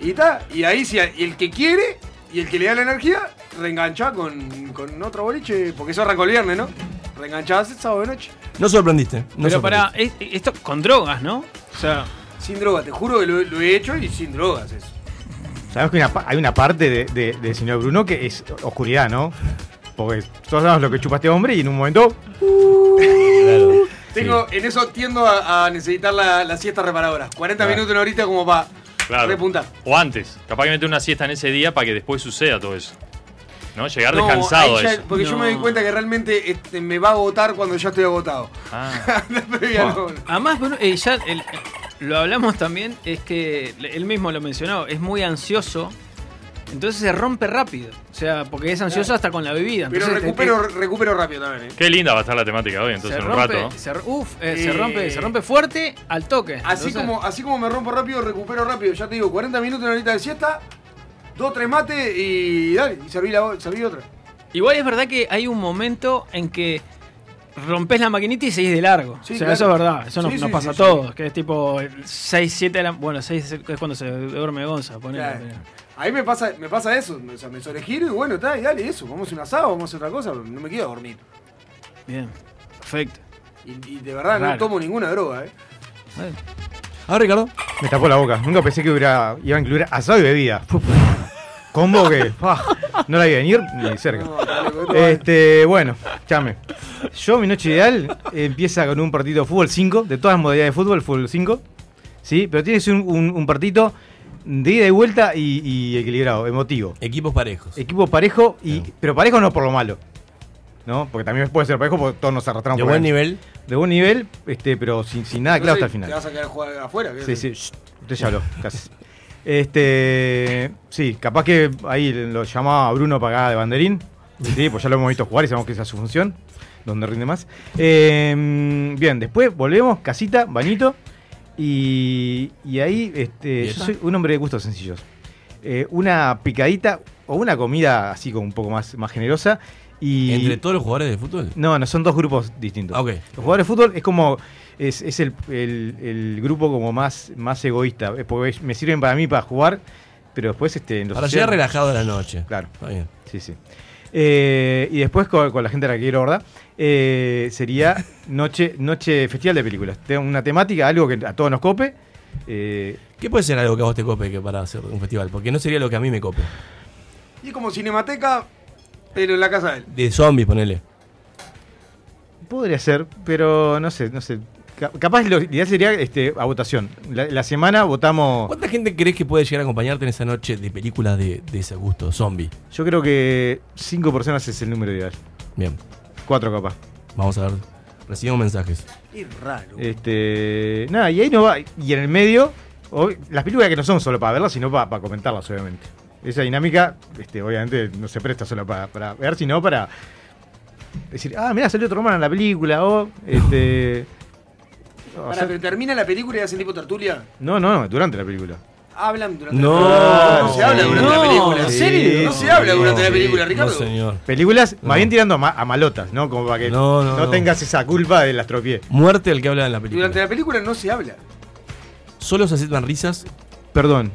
Y ta. Y ahí, si el que quiere y el que le da la energía, reengancha con, con otro boliche. Porque eso arrancó el viernes, ¿no? Reenganchás el sábado de noche. No sorprendiste. No Pero sorprendiste. Para esto con drogas, ¿no? O sea, sin drogas. Te juro que lo, lo he hecho y sin drogas eso. Sabemos que hay una, hay una parte de, de, de señor Bruno que es oscuridad, ¿no? Porque todos sabemos lo que chupa este hombre y en un momento. Uh, claro, tengo, sí. En eso tiendo a, a necesitar la, la siesta reparadora. cuarenta claro. minutos, una horita como para claro. repuntar. O antes, capaz que meter una siesta en ese día para que después suceda todo eso. ¿No? Llegar no, descansado ya, a eso. Porque no. yo me doy cuenta que realmente este, me va a agotar cuando ya estoy agotado. Ah. Wow. no. Además, bueno, eh, ya el, lo hablamos también, es que él mismo lo mencionó, es muy ansioso. Entonces se rompe rápido. O sea, porque es ansioso hasta con la bebida. Entonces, pero recupero, te... recupero rápido también, ¿eh? Qué linda va a estar la temática hoy, entonces rompe, en un rato. Se, uf, eh, eh... Se, rompe, se rompe fuerte al toque. Así, entonces... como, así como me rompo rápido, recupero rápido. Ya te digo, cuarenta minutos, una horita de siesta, dos, tres mates y dale, y serví, la, serví otra. Igual es verdad que hay un momento en que rompes la maquinita y seguís de largo. Sí, o sea, claro. Eso es verdad. Eso sí, nos, sí, nos pasa sí, a todos. Sí. Que es tipo seis, siete de la... Bueno, seis es cuando se duerme Gonza. Ponele, claro. A mí me pasa, me pasa eso, o sea, me sobregiro y bueno, está, y dale, eso, vamos a un asado, vamos a hacer otra cosa, pero no me quiero dormir. Bien, perfecto. Y, y de verdad claro. no tomo ninguna droga, eh. Bueno. Ah, Ricardo. Me tapó la boca, nunca pensé que hubiera, iba a incluir asado y bebida. Combo que, ah, no la iba a venir ni cerca. No, dale, este, bueno, chame. Yo, mi noche ideal empieza con un partido de fútbol cinco, de todas las modalidades de fútbol, fútbol cinco, sí, pero tienes un, un, un partido... De ida y vuelta y, y equilibrado, emotivo. Equipos parejos. Equipos parejos, y, no. pero parejos no por lo malo. ¿No? Porque también puede ser parejo porque todos nos arrastramos. De buen ahí. Nivel. De buen nivel, este, pero sin, sin nada claro hasta el final. Te vas a quedar a jugar afuera. ¿Qué? Sí, sí. Shh, usted ya habló, casi. Este, sí, capaz que ahí lo llamaba a Bruno para de banderín. Sí, pues ya lo hemos visto jugar y sabemos que esa es su función, donde rinde más. Eh, bien, después volvemos, casita, bañito. Y, y ahí, este, ¿Dieta? Yo soy un hombre de gustos sencillos. Eh, una picadita o una comida así como un poco más, más generosa. Y ¿entre todos los jugadores de fútbol? No, no, son dos grupos distintos. Ah, okay. Los jugadores de fútbol es como es, es el, el, el grupo como más, más egoísta, porque me sirven para mí para jugar, pero después este en los para llegar relajado de la noche. Claro. Está bien. Sí, sí. Eh, y después con, con la gente a la que quiero, ¿verdad? Eh, sería noche noche festival de películas. Una temática, algo que a todos nos cope. Eh, ¿Qué puede ser algo que a vos te cope que para hacer un festival? Porque no sería lo que a mí me cope. Y como Cinemateca, pero en la casa de él. De zombies, ponele. Podría ser, pero no sé, no sé. Capaz lo ideal sería este, a votación. La, la semana votamos. ¿Cuánta gente crees que puede llegar a acompañarte en esa noche de películas de, de ese gusto, zombie? Yo creo que cinco personas es el número ideal. Bien. Cuatro capaz. Vamos a ver. Recibimos mensajes. Qué raro. Este. Nada, y ahí no va. Y en el medio, hoy, las películas que no son solo para verlas, sino para, para comentarlas, obviamente. Esa dinámica, este, obviamente, no se presta solo para, para ver, sino para decir, ah, mirá, salió otro hermano en la película, o este. Para, o sea, ¿pero termina la película y hacen tipo tertulia? No, no, no, durante la película. Hablan durante no, la película. No, no se habla durante no, la película. ¿En serio? No se habla durante no, la película, Ricardo. No, señor. Películas, no. Más bien tirando a, ma- a malotas, ¿no? Como para que no, no, no tengas no. esa culpa de las tropiezas. Muerte al que habla en la película. Durante la película no se habla. Solo se aceptan risas. Perdón.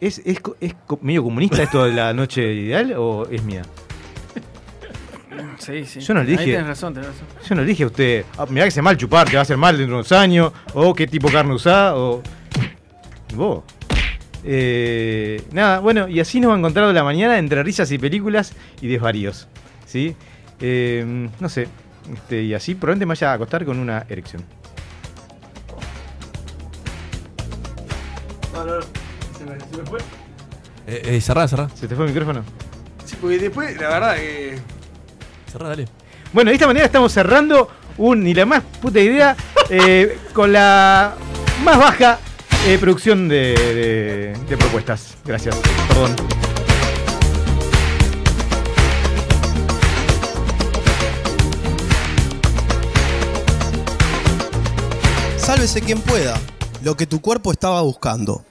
¿Es, es, ¿Es medio comunista esto de la noche ideal o es mía? Sí, sí. Yo no le dije. Ahí tenés razón, tenés razón. Yo no le dije a usted, ah, mirá que se mal chupar, te va a hacer mal dentro de unos años, o qué tipo de carne usás, o. Vos. Eh, nada, bueno, y así nos va encontrado la mañana entre risas y películas y desvaríos. ¿Sí? Eh, no sé. Este, y así probablemente me vaya a acostar con una erección. No, no, no. ¿Se me fue? Eh, eh, cerrá, cerrá. ¿Se te fue el micrófono? Sí, porque después, la verdad que... Cerrá, dale. Bueno, de esta manera estamos cerrando un ni la más puta idea eh, con la más baja eh, producción de, de, de propuestas. Gracias. Perdón. Sálvese quien pueda. Lo que tu cuerpo estaba buscando.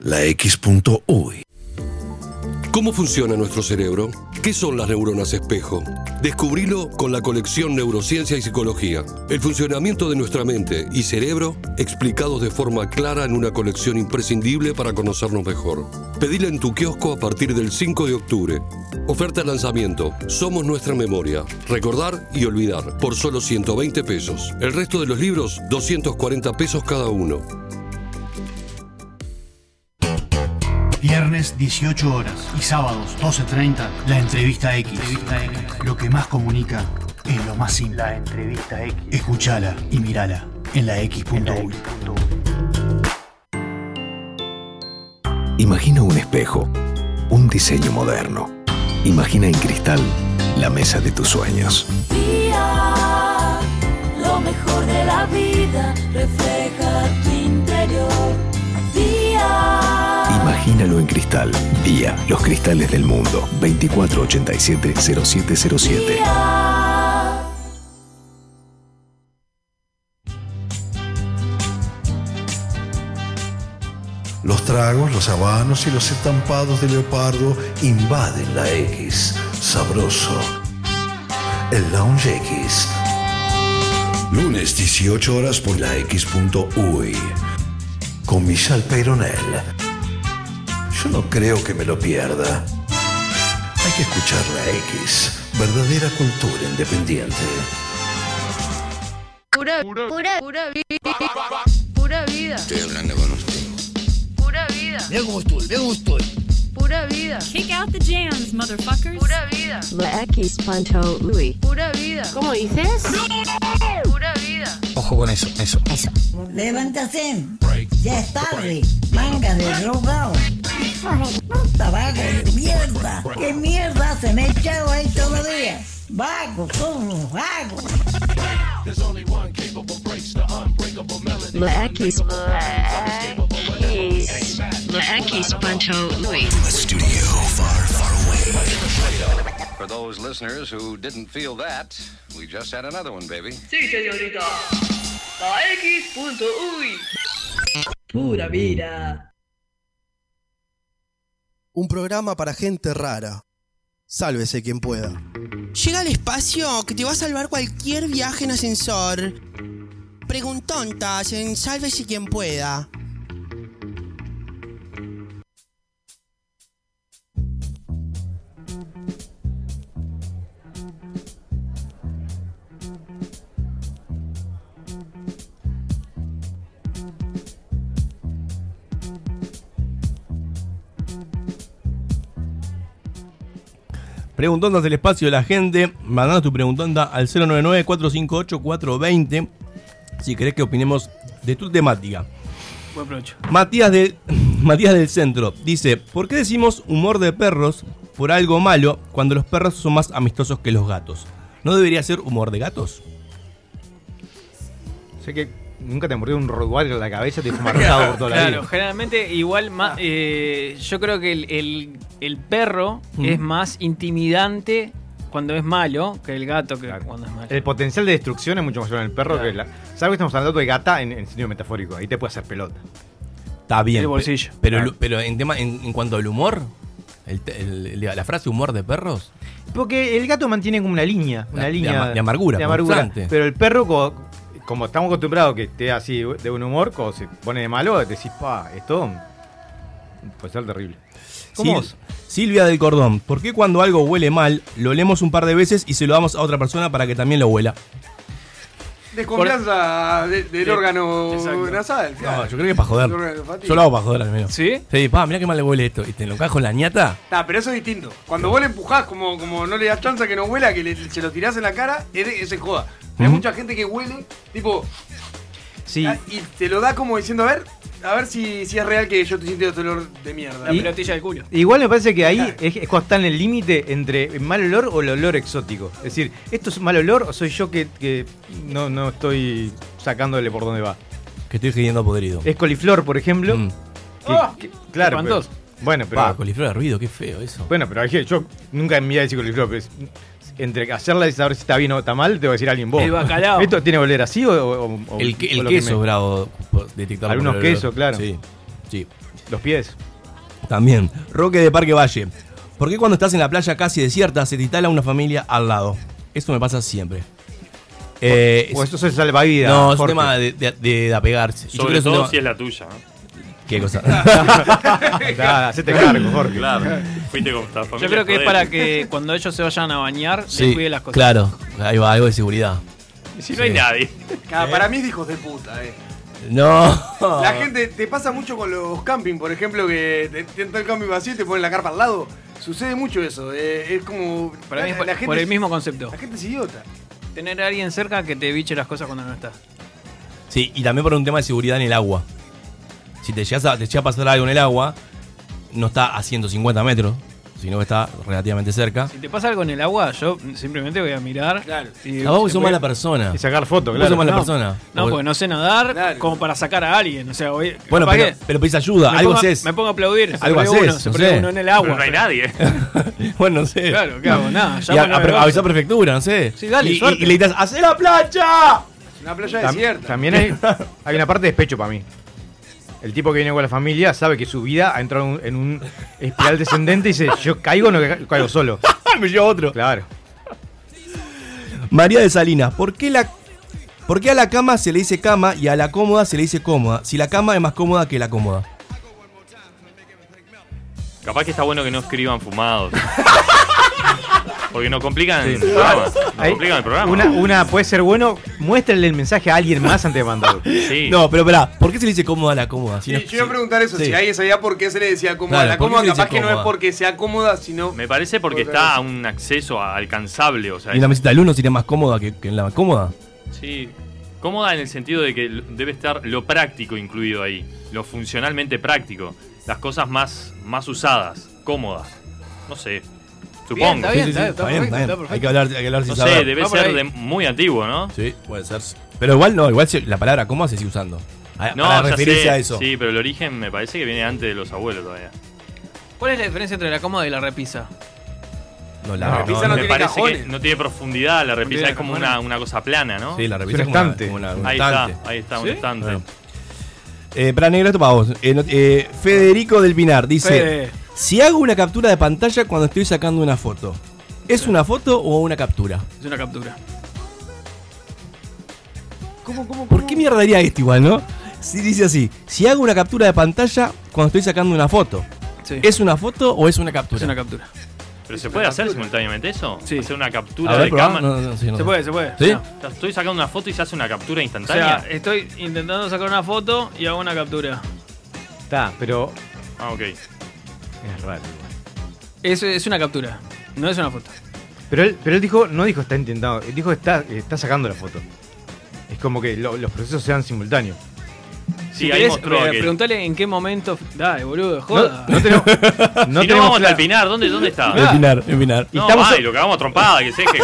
La X.uy. ¿Cómo funciona nuestro cerebro? ¿Qué son las neuronas espejo? Descubrilo con la colección Neurociencia y Psicología. El funcionamiento de nuestra mente y cerebro explicados de forma clara en una colección imprescindible para conocernos mejor. Pedila en tu kiosco a partir del cinco de octubre. Oferta de lanzamiento. Somos nuestra memoria. Recordar y olvidar. Por solo ciento veinte pesos. El resto de los libros, doscientos cuarenta pesos cada uno. Viernes dieciocho horas y sábados doce treinta, la entrevista X. Entrevista X. Lo que más comunica es lo más simple. La entrevista X. Escuchala y mírala en la X.U. Imagina un espejo, un diseño moderno. Imagina en cristal la mesa de tus sueños. Día, lo mejor de la vida refleja tu interior. Día. Imagínalo en cristal. Día, los cristales del mundo. veinticuatro ochenta y siete cero siete cero siete. Los tragos, los habanos y los estampados de leopardo invaden la X. Sabroso. El Lounge X. Lunes dieciocho horas por la X.uy. Con Michelle Peyronel. Yo no creo que me lo pierda. Hay que escuchar la X, verdadera cultura independiente. Pura, pura, pura, pura vida. Pura vida. Estoy hablando con usted. Pura vida. Me gustó, me gustó. Pura vida. Kick out the jams, motherfuckers. Pura vida. La X.uy. Pura vida. ¿Cómo dices? Pura vida. Ojo con eso, eso, eso. Levántate. Ya es tarde. Manga de robado. Puta, vago de mierda. ¿Qué mierda se me ha echado ahí todavía? Vago, como vago. La X. La X. Yankees, Yankees, Pancho Luis. A studio far, far away. For those listeners who didn't feel that, we just had another one, baby. Sí, señorita. La X.uy. Pura vida. Un programa para gente rara. Sálvese quien pueda. Llega al espacio que te va a salvar cualquier viaje en ascensor. Preguntontas en Sálvese quien pueda. Preguntondas del espacio de la gente, mandando tu preguntonda al cero nueve nueve cuatro cinco ocho cuatro dos cero si querés que opinemos de tu temática. Buen provecho. Matías, de, Matías del Centro dice, ¿por qué decimos humor de perros por algo malo cuando los perros son más amistosos que los gatos? ¿No debería ser humor de gatos? Sé que nunca te mordió un Rottweiler en la cabeza y te fue marcado por toda la vida. Claro, generalmente igual más, eh, yo creo que el... el El perro mm. es más intimidante cuando es malo que el gato, que claro, cuando es malo. El potencial de destrucción es mucho mayor en el perro, claro, que la... ¿Sabes que estamos hablando de gata en, en sentido metafórico? Ahí te puede hacer pelota. Está bien. El bolsillo. Pero, claro, pero en tema en, en cuanto al humor, el, el, la frase humor de perros... Porque el gato mantiene como una línea. Una de, línea de, ama, de amargura. De amargura. Pero el perro, como, como estamos acostumbrados que esté así de buen humor, cuando se pone de malo, decís, pa, esto puede ser terrible. ¿Cómo Sil- Silvia del Cordón, ¿por qué cuando algo huele mal lo olemos un par de veces y se lo damos a otra persona para que también lo huela? Desconfianza por... de, del de, órgano exacto. nasal. Claro. No, yo creo que es para joder. Yo lo hago para joder al menos. ¿Sí? Sí, pa, mirá que mal le huele esto. Y te lo encajo en la ñata. Nah, pero eso es distinto. Cuando vos le empujás, como, como no le das chance que no huela, que le, se lo tirás en la cara, ese es joda. Hay uh-huh. mucha gente que huele, tipo... Sí. Y te lo da como diciendo, a ver... A ver si, si es real que yo te siento dolor de mierda. La pelotilla del culo. Igual me parece que ahí claro. es, es cuando está en el límite entre mal olor o el olor exótico. Es decir, ¿esto es mal olor o soy yo que, que no, no estoy sacándole por dónde va? Que estoy siguiendo podrido. Es coliflor, por ejemplo. Mm. Que, oh, que, claro. Pero, bueno, pero. Ah, coliflor de ruido, qué feo eso. Bueno, pero yo nunca en mi vida decía coliflor, pero es, entre hacerla y saber si está bien o está mal, te va a decir alguien vos. El bacalao. ¿Esto tiene que oler así o, o, o el, que, el o queso que me... bravo detectado? Algunos quesos, claro. Sí, sí. Los pies. También. Roque de Parque Valle. ¿Por qué cuando estás en la playa casi desierta se te instala una familia al lado? Eso me pasa siempre. Eh, o, o esto se salvavidas. No, Jorge. Es un tema de, de, de apegarse. Sobre todo tema... si es la tuya. ¿Qué cosa? Nada, hacete cargo, Jorge. Claro. Fuiste con esta familia. Yo creo que es para que cuando ellos se vayan a bañar, sí, se cuide las cosas. Claro, ahí va, algo de seguridad. Y si sí. no hay nadie. Ah, para mí es hijos de puta, eh. No. La gente, te pasa mucho con los camping, por ejemplo, que te, te entra el camping vacío y te ponen la carpa al lado. Sucede mucho eso. Eh, es como. Para mí es la, por, la gente, por el mismo concepto. La gente es idiota. Tener a alguien cerca que te biche las cosas cuando no estás. Sí, y también por un tema de seguridad en el agua. Si te llega a, a pasar algo en el agua, no está a ciento cincuenta metros, sino que está relativamente cerca. Si te pasa algo en el agua, yo simplemente voy a mirar. Claro. Y a vos sos mala persona. Y sacar fotos, claro. Vos sos mala no, persona. No, no, porque no sé nadar claro. como para sacar a alguien. O sea, voy, bueno, pero, pero pedís ayuda. Me algo haces. Me pongo a aplaudir. Algo haces. Uno, se no sé. uno en el agua. Pero no hay nadie. Bueno, no sé. Claro, ¿qué hago? Nada. No, avisá a prefectura, no sé. Sí, dale, y, suerte. Y, y le dices, ¡hacé la plancha! Una playa Tam, desierta. También hay, hay una parte de despecho para mí. El tipo que viene con la familia sabe que su vida ha entrado en un espiral descendente y dice, yo caigo o no caigo solo. Me llevo otro. Claro. María de Salinas, ¿por qué, la, ¿por qué a la cama se le dice cama y a la cómoda se le dice cómoda? Si la cama es más cómoda que la cómoda. Capaz que está bueno que no escriban fumados. Porque nos complican, sí. el, programa. Nos complican el programa. Una, una puede ser bueno, muéstrenle el mensaje a alguien más antes de mandarlo. Sí. No, pero espera, ¿por qué se le dice cómoda a la cómoda? Si sí, no, yo iba a preguntar eso, sí. si alguien sabía por qué se le decía cómoda a la cómoda, capaz que cómoda? No es porque sea cómoda, sino... Me parece porque por está a un acceso alcanzable. O sea, ¿y la mesita del uno sería más cómoda que, que en la cómoda? Sí, cómoda en el sentido de que debe estar lo práctico incluido ahí, lo funcionalmente práctico, las cosas más, más usadas, cómodas, no sé... Supongo. Bien, está bien, sí, sí, sí. Está, está, bien, perfecto, está perfecto. Hay que hablar, hay que hablar sin saber. No sé, debe ser de muy antiguo, ¿no? Sí, puede ser. Pero igual no, igual la palabra cómoda se sigue usando. a, no, para referirse sé, a eso. Sí, pero el origen me parece que viene antes de los abuelos todavía. ¿Cuál es la diferencia entre la cómoda y la repisa? No, la, la repisa no, no, no tiene me parece cajones. Que no tiene profundidad, la repisa no es como una, una cosa plana, ¿no? Sí, la repisa es como, como una, un ahí estante. Está, ahí está, ¿sí? Un estante. Bueno. Eh, para negro, esto para vos. Eh, eh, Federico del Pinar dice, Fede. Si hago una captura de pantalla cuando estoy sacando una foto, ¿es una foto o una captura? Es una captura. ¿Cómo, cómo, cómo? ¿Por qué mierda haría esto igual, no? Si dice así, si hago una captura de pantalla cuando estoy sacando una foto, sí. ¿Es una foto o es una captura? Es una captura. ¿Pero se puede hacer captura. Simultáneamente eso? Sí. ¿Hacer una captura ver, de cámara? No, no, no, sí, no, se no. puede, se puede. ¿Sí? No. Estoy sacando una foto y se hace una captura instantánea. O sea, estoy intentando sacar una foto y hago una captura. Está, pero... Ah, ok. Es raro. Es, es una captura, no es una foto. Pero él, pero él dijo, no dijo está intentando, él dijo está, está sacando la foto. Es como que lo, los procesos sean simultáneos. Sí, si ahí querés, mostró eh, que... Preguntale en qué momento... Dale, boludo, joda. No, no tenemos... no si no vamos hasta el Pinar, ¿dónde, dónde está? El Pinar, el Pinar. No, estamos ay, a... lo cagamos a trompada, que sé que...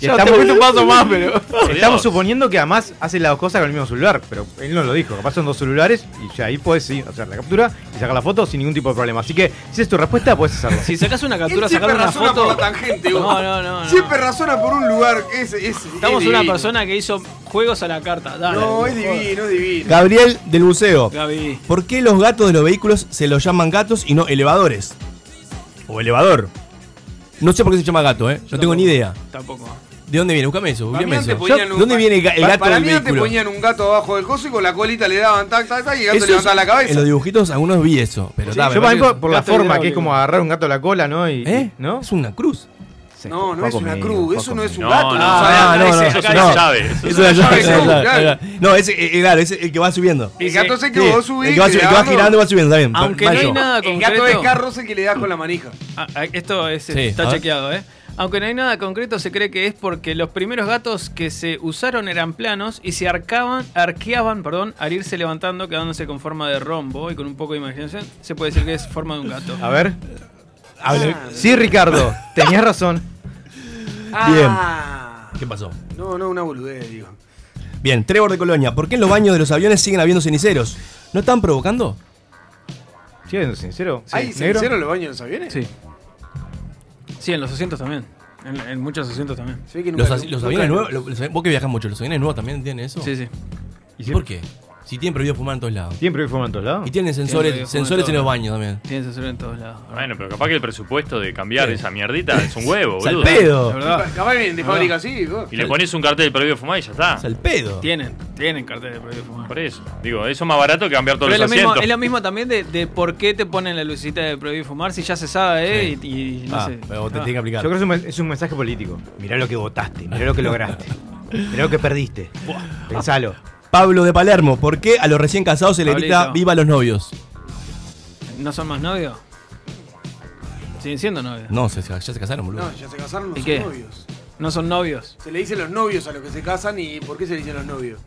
Y estamos un paso más, pero... Estamos suponiendo que además hace las dos cosas con el mismo celular, pero él no lo dijo. Capaz son dos celulares y ya ahí puedes sí, hacer la captura y sacar la foto sin ningún tipo de problema. Así que, si es tu respuesta, puedes hacerla. Si sacas una captura, sacar una foto... Por la tangente, no, no, no, no. Siempre razona por un lugar. Es, es, Estamos es una persona que hizo juegos a la carta. Dale, no, es divino, es divino. Gabriel del Buceo. Gabi. ¿Por qué los gatos de los vehículos se los llaman gatos y no elevadores? O elevador. No sé por qué se llama gato, ¿eh? Yo no tengo ni idea. Tampoco. ¿De dónde viene? Buscame eso, buscame eso. Yo, un... ¿Dónde viene el, ga- el gato para del mí vehículo? Te ponían un gato abajo del coso y con la colita le daban tac, tac, tac y el gato eso le levantaba la cabeza. En los dibujitos algunos vi eso. Pero sí, tá, yo para mí por, por la forma, que es como agarrar un gato a la cola, ¿no? Y, ¿eh? ¿No? Es una cruz. No, no es una cruz, eso no es un gato. No, no, no, eso es una llave. Es una llave, no, es el que va subiendo. El gato es el que vos subís. El que va girando y va subiendo, está bien. Aunque no hay nada concreto. El gato de carro es el que le das con la manija. Esto está chequeado, ¿eh? Aunque no hay nada concreto, se cree que es porque los primeros gatos que se usaron eran planos y se arcaban, arqueaban perdón, al irse levantando, quedándose con forma de rombo y con un poco de imaginación. Se puede decir que es forma de un gato. A ver. Ah, sí, Ricardo, tenías razón. Ah. Bien. ¿Qué pasó? No, no, una boludez, digo. Bien, Trevor de Colonia. ¿Por qué en los baños de los aviones siguen habiendo ceniceros? ¿No están provocando? ¿Siguen habiendo ceniceros? Sí. ¿Hay ceniceros en los baños de los aviones? Sí. Sí, en los asientos también. En, en muchos asientos también. Sí, que nunca, los, as, los aviones nuevos, los, los, vos que viajás mucho, ¿los aviones nuevos también tienen eso? Sí, sí. ¿Y por qué? Si tienen prohibido fumar en todos lados. ¿Tienen prohibido fumar en todos lados? Y tienen sensores, ¿Tienen sensores en, en los baños también. Tienen sensores en todos lados. Bueno, pero capaz que el presupuesto de cambiar sí. esa mierdita es un huevo, boludo. Salpedo. La verdad. Capaz vienen de fábrica así. Y le pones un cartel de prohibido fumar y ya está. Salpedo. Tienen, tienen cartel de prohibido fumar. Por eso. Digo, eso es más barato que cambiar todos pero los lo asientos. Mismo, es lo mismo también de, de por qué te ponen la lucita de prohibido fumar si ya se sabe, ¿eh? Sí. Y, y no ah, sé. Pero vos te ah. tenés que aplicar. Yo creo que es un, es un mensaje político. Mirá lo que votaste, mirá lo que lograste. Mirá lo que perdiste. Pensalo. Pablo de Palermo, ¿por qué a los recién casados se le grita viva los novios? ¿No son más novios? ¿Siguen siendo novios? No, se, ya se casaron, boludo. No, ya se casaron, no ¿Y son qué? novios. ¿No son novios? Se le dicen los novios a los que se casan y ¿por qué se le dicen los novios?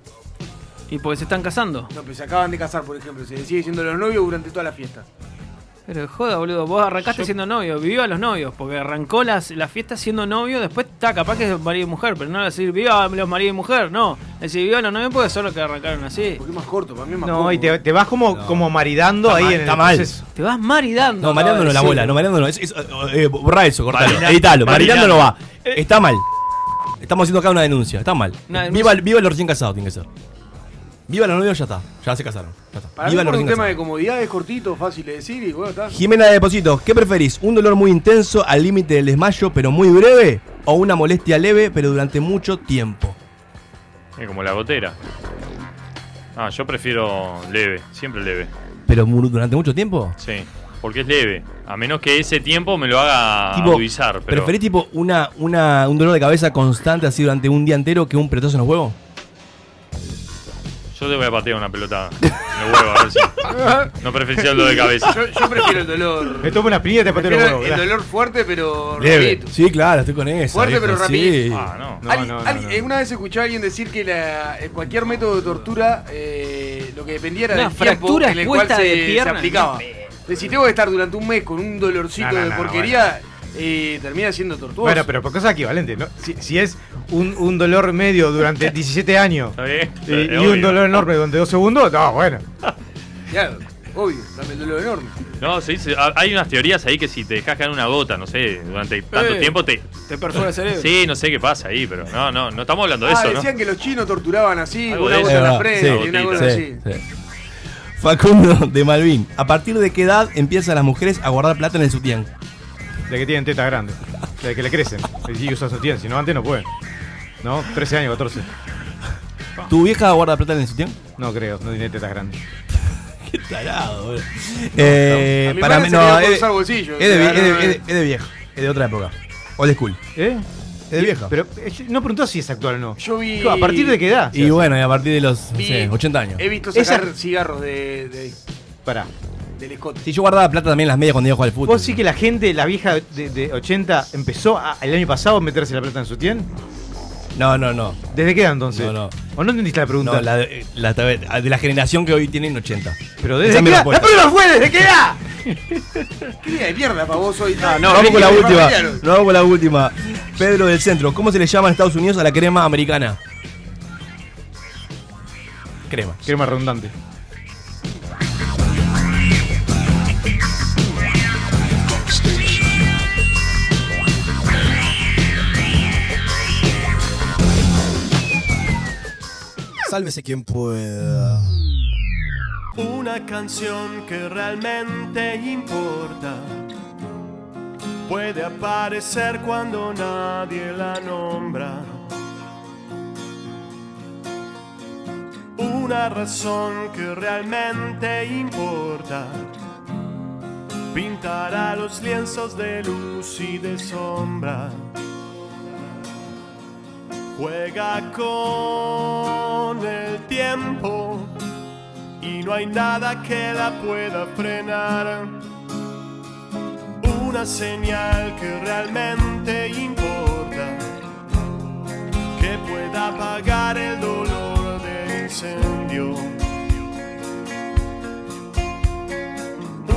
¿Y porque se están casando? No, pero se acaban de casar, por ejemplo. Se le sigue diciendo los novios durante toda la fiesta. Pero joda, boludo, vos arrancaste Yo... siendo novio, viva los novios, porque arrancó las, la fiesta siendo novio, después está capaz que es marido y mujer, pero no le decís viva los marido y mujer, no, decir viva los novios puede ser lo que arrancaron así. Porque es más corto, para mí es más no, corto. No, y te, te vas como, no. como maridando está ahí mal, en el está mal. Proceso. Te vas maridando. No, maridando no la bola, no, maridando no. Es, es, eh, borra eso, cortalo, editalo, maridando no va. Está mal. Estamos haciendo acá una denuncia, está mal. Denuncia. Viva, viva los recién casados, tiene que ser. Viva los novios, ya está. Ya se casaron. Ya está. Para Viva mí por un tema casaron. De comodidad es cortito, fácil de decir y bueno, está. Jimena de Depositos, ¿qué preferís? ¿Un dolor muy intenso al límite del desmayo pero muy breve? ¿O una molestia leve pero durante mucho tiempo? Es como la gotera. Ah, yo prefiero leve, siempre leve. ¿Pero durante mucho tiempo? Sí, porque es leve. A menos que ese tiempo me lo haga tipo, agudizar. Pero... ¿Preferís tipo una, una, un dolor de cabeza constante así durante un día entero que un pretazo en los huevos? Yo te voy a patear una pelota. Me huevo a ver si. No prefiero el dolor de cabeza. Yo, yo prefiero el dolor. Me tomo una piña y te pateo el huevo. El dolor fuerte pero rapidito. Sí, claro, estoy con eso. Fuerte pero rapidito. Sí. Ah, no. No, ¿Al, no, no, al, no. Una vez escuché a alguien decir que la, cualquier método de tortura, eh, lo que dependiera del tiempo en el cual se, de se aplicaba. Si tengo que estar durante un mes con un dolorcito no, no, de porquería. No, bueno. y termina siendo tortuoso. Bueno, pero por cosas equivalentes, ¿no? Si, si es un, un dolor medio durante diecisiete años y, y un dolor enorme durante dos segundos, no, bueno. Claro, obvio, dame el dolor enorme. No, sí, sí, hay unas teorías ahí que si te dejas caer una gota, no sé, durante tanto eh, tiempo te... Te perfora el cerebro. Sí, no sé qué pasa ahí, pero no, no, no estamos hablando de ah, eso, decían, ¿no? Decían que los chinos torturaban así, algo una gota en la frente, sí, y una gota sí, así. Sí. Facundo de Malvin, ¿a partir de qué edad empiezan las mujeres a guardar plata en el sutián? De que tienen tetas grandes, de que le crecen y usan sutián, si no antes no pueden. ¿No? trece años, catorce. ¿Tu vieja guarda plata en el sutián? No creo, no tiene tetas grandes. Qué tarado, boludo. Eh, no, para mí no, es de vieja, es de otra época. Old school. ¿Eh? Es de vieja. Pero no preguntó si es actual o no. Yo vi. ¿A partir de qué edad? Y bueno, y a partir de los no sé, ochenta años. He visto sacar Esa... cigarros de, de... Pará. Del escote. Sí, yo guardaba plata también en las medias cuando iba a jugar al fútbol. ¿Vos sí que la gente, la vieja de, de ochenta, empezó a, el año pasado a meterse la plata en su tienda? No, no, no. ¿Desde qué edad entonces? No, no. ¿O no entendiste la pregunta? No, la de la, de la generación que hoy tienen ochenta. ¿Pero desde qué edad? ¡La prueba fue desde qué edad! ¿Qué día de mierda para vos hoy? No, no, vamos con la última. No, vamos con la última. Pedro del Centro, ¿cómo se le llama en Estados Unidos a la crema americana? Crema. Crema redundante. Sálvese quien pueda. Una canción que realmente importa puede aparecer cuando nadie la nombra. Una razón que realmente importa pintará los lienzos de luz y de sombra. Juega con el tiempo y no hay nada que la pueda frenar. Una señal que realmente importa, que pueda apagar el dolor del incendio.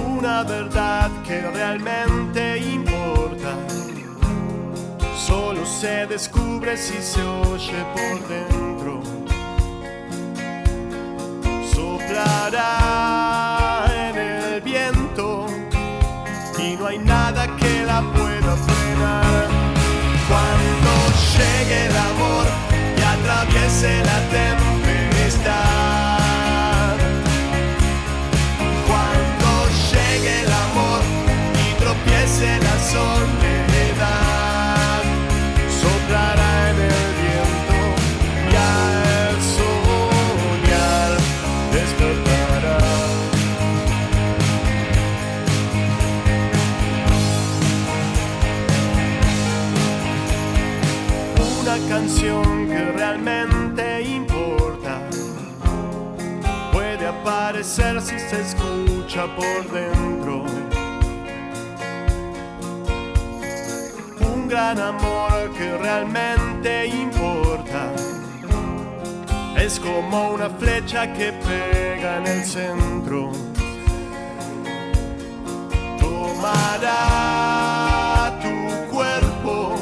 Una verdad que realmente importa, solo se descubre si se oye por dentro. Soplará en el viento y no hay nada que la pueda frenar. Cuando llegue el amor y atraviese la tempestad. Cuando llegue el amor y tropiece la soledad. Soplará en el viento y al soñar despertará. Una canción que realmente importa puede aparecer si se escucha por dentro. Un gran amor que realmente importa es como una flecha que pega en el centro. Tomará tu cuerpo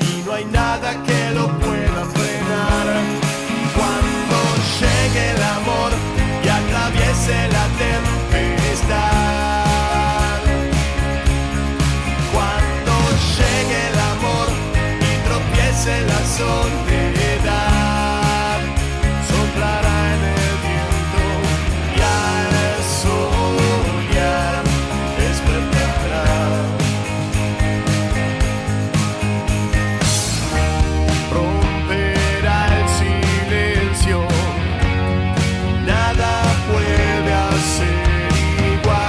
y no hay nada que lo pueda frenar. Cuando llegue el amor y atraviese la tempestad. En la soledad soplará en el viento y al soñar despertará. Romperá el silencio, nada puede hacer igual.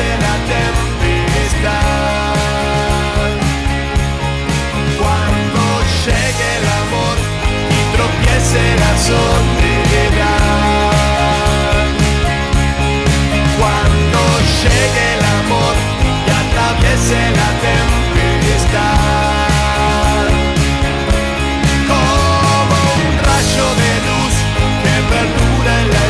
en la tempestad. Cuando llegue el amor y tropiece la soledad. Cuando llegue el amor y atraviese la tempestad. Como un rayo de luz que perdura en la eternidad.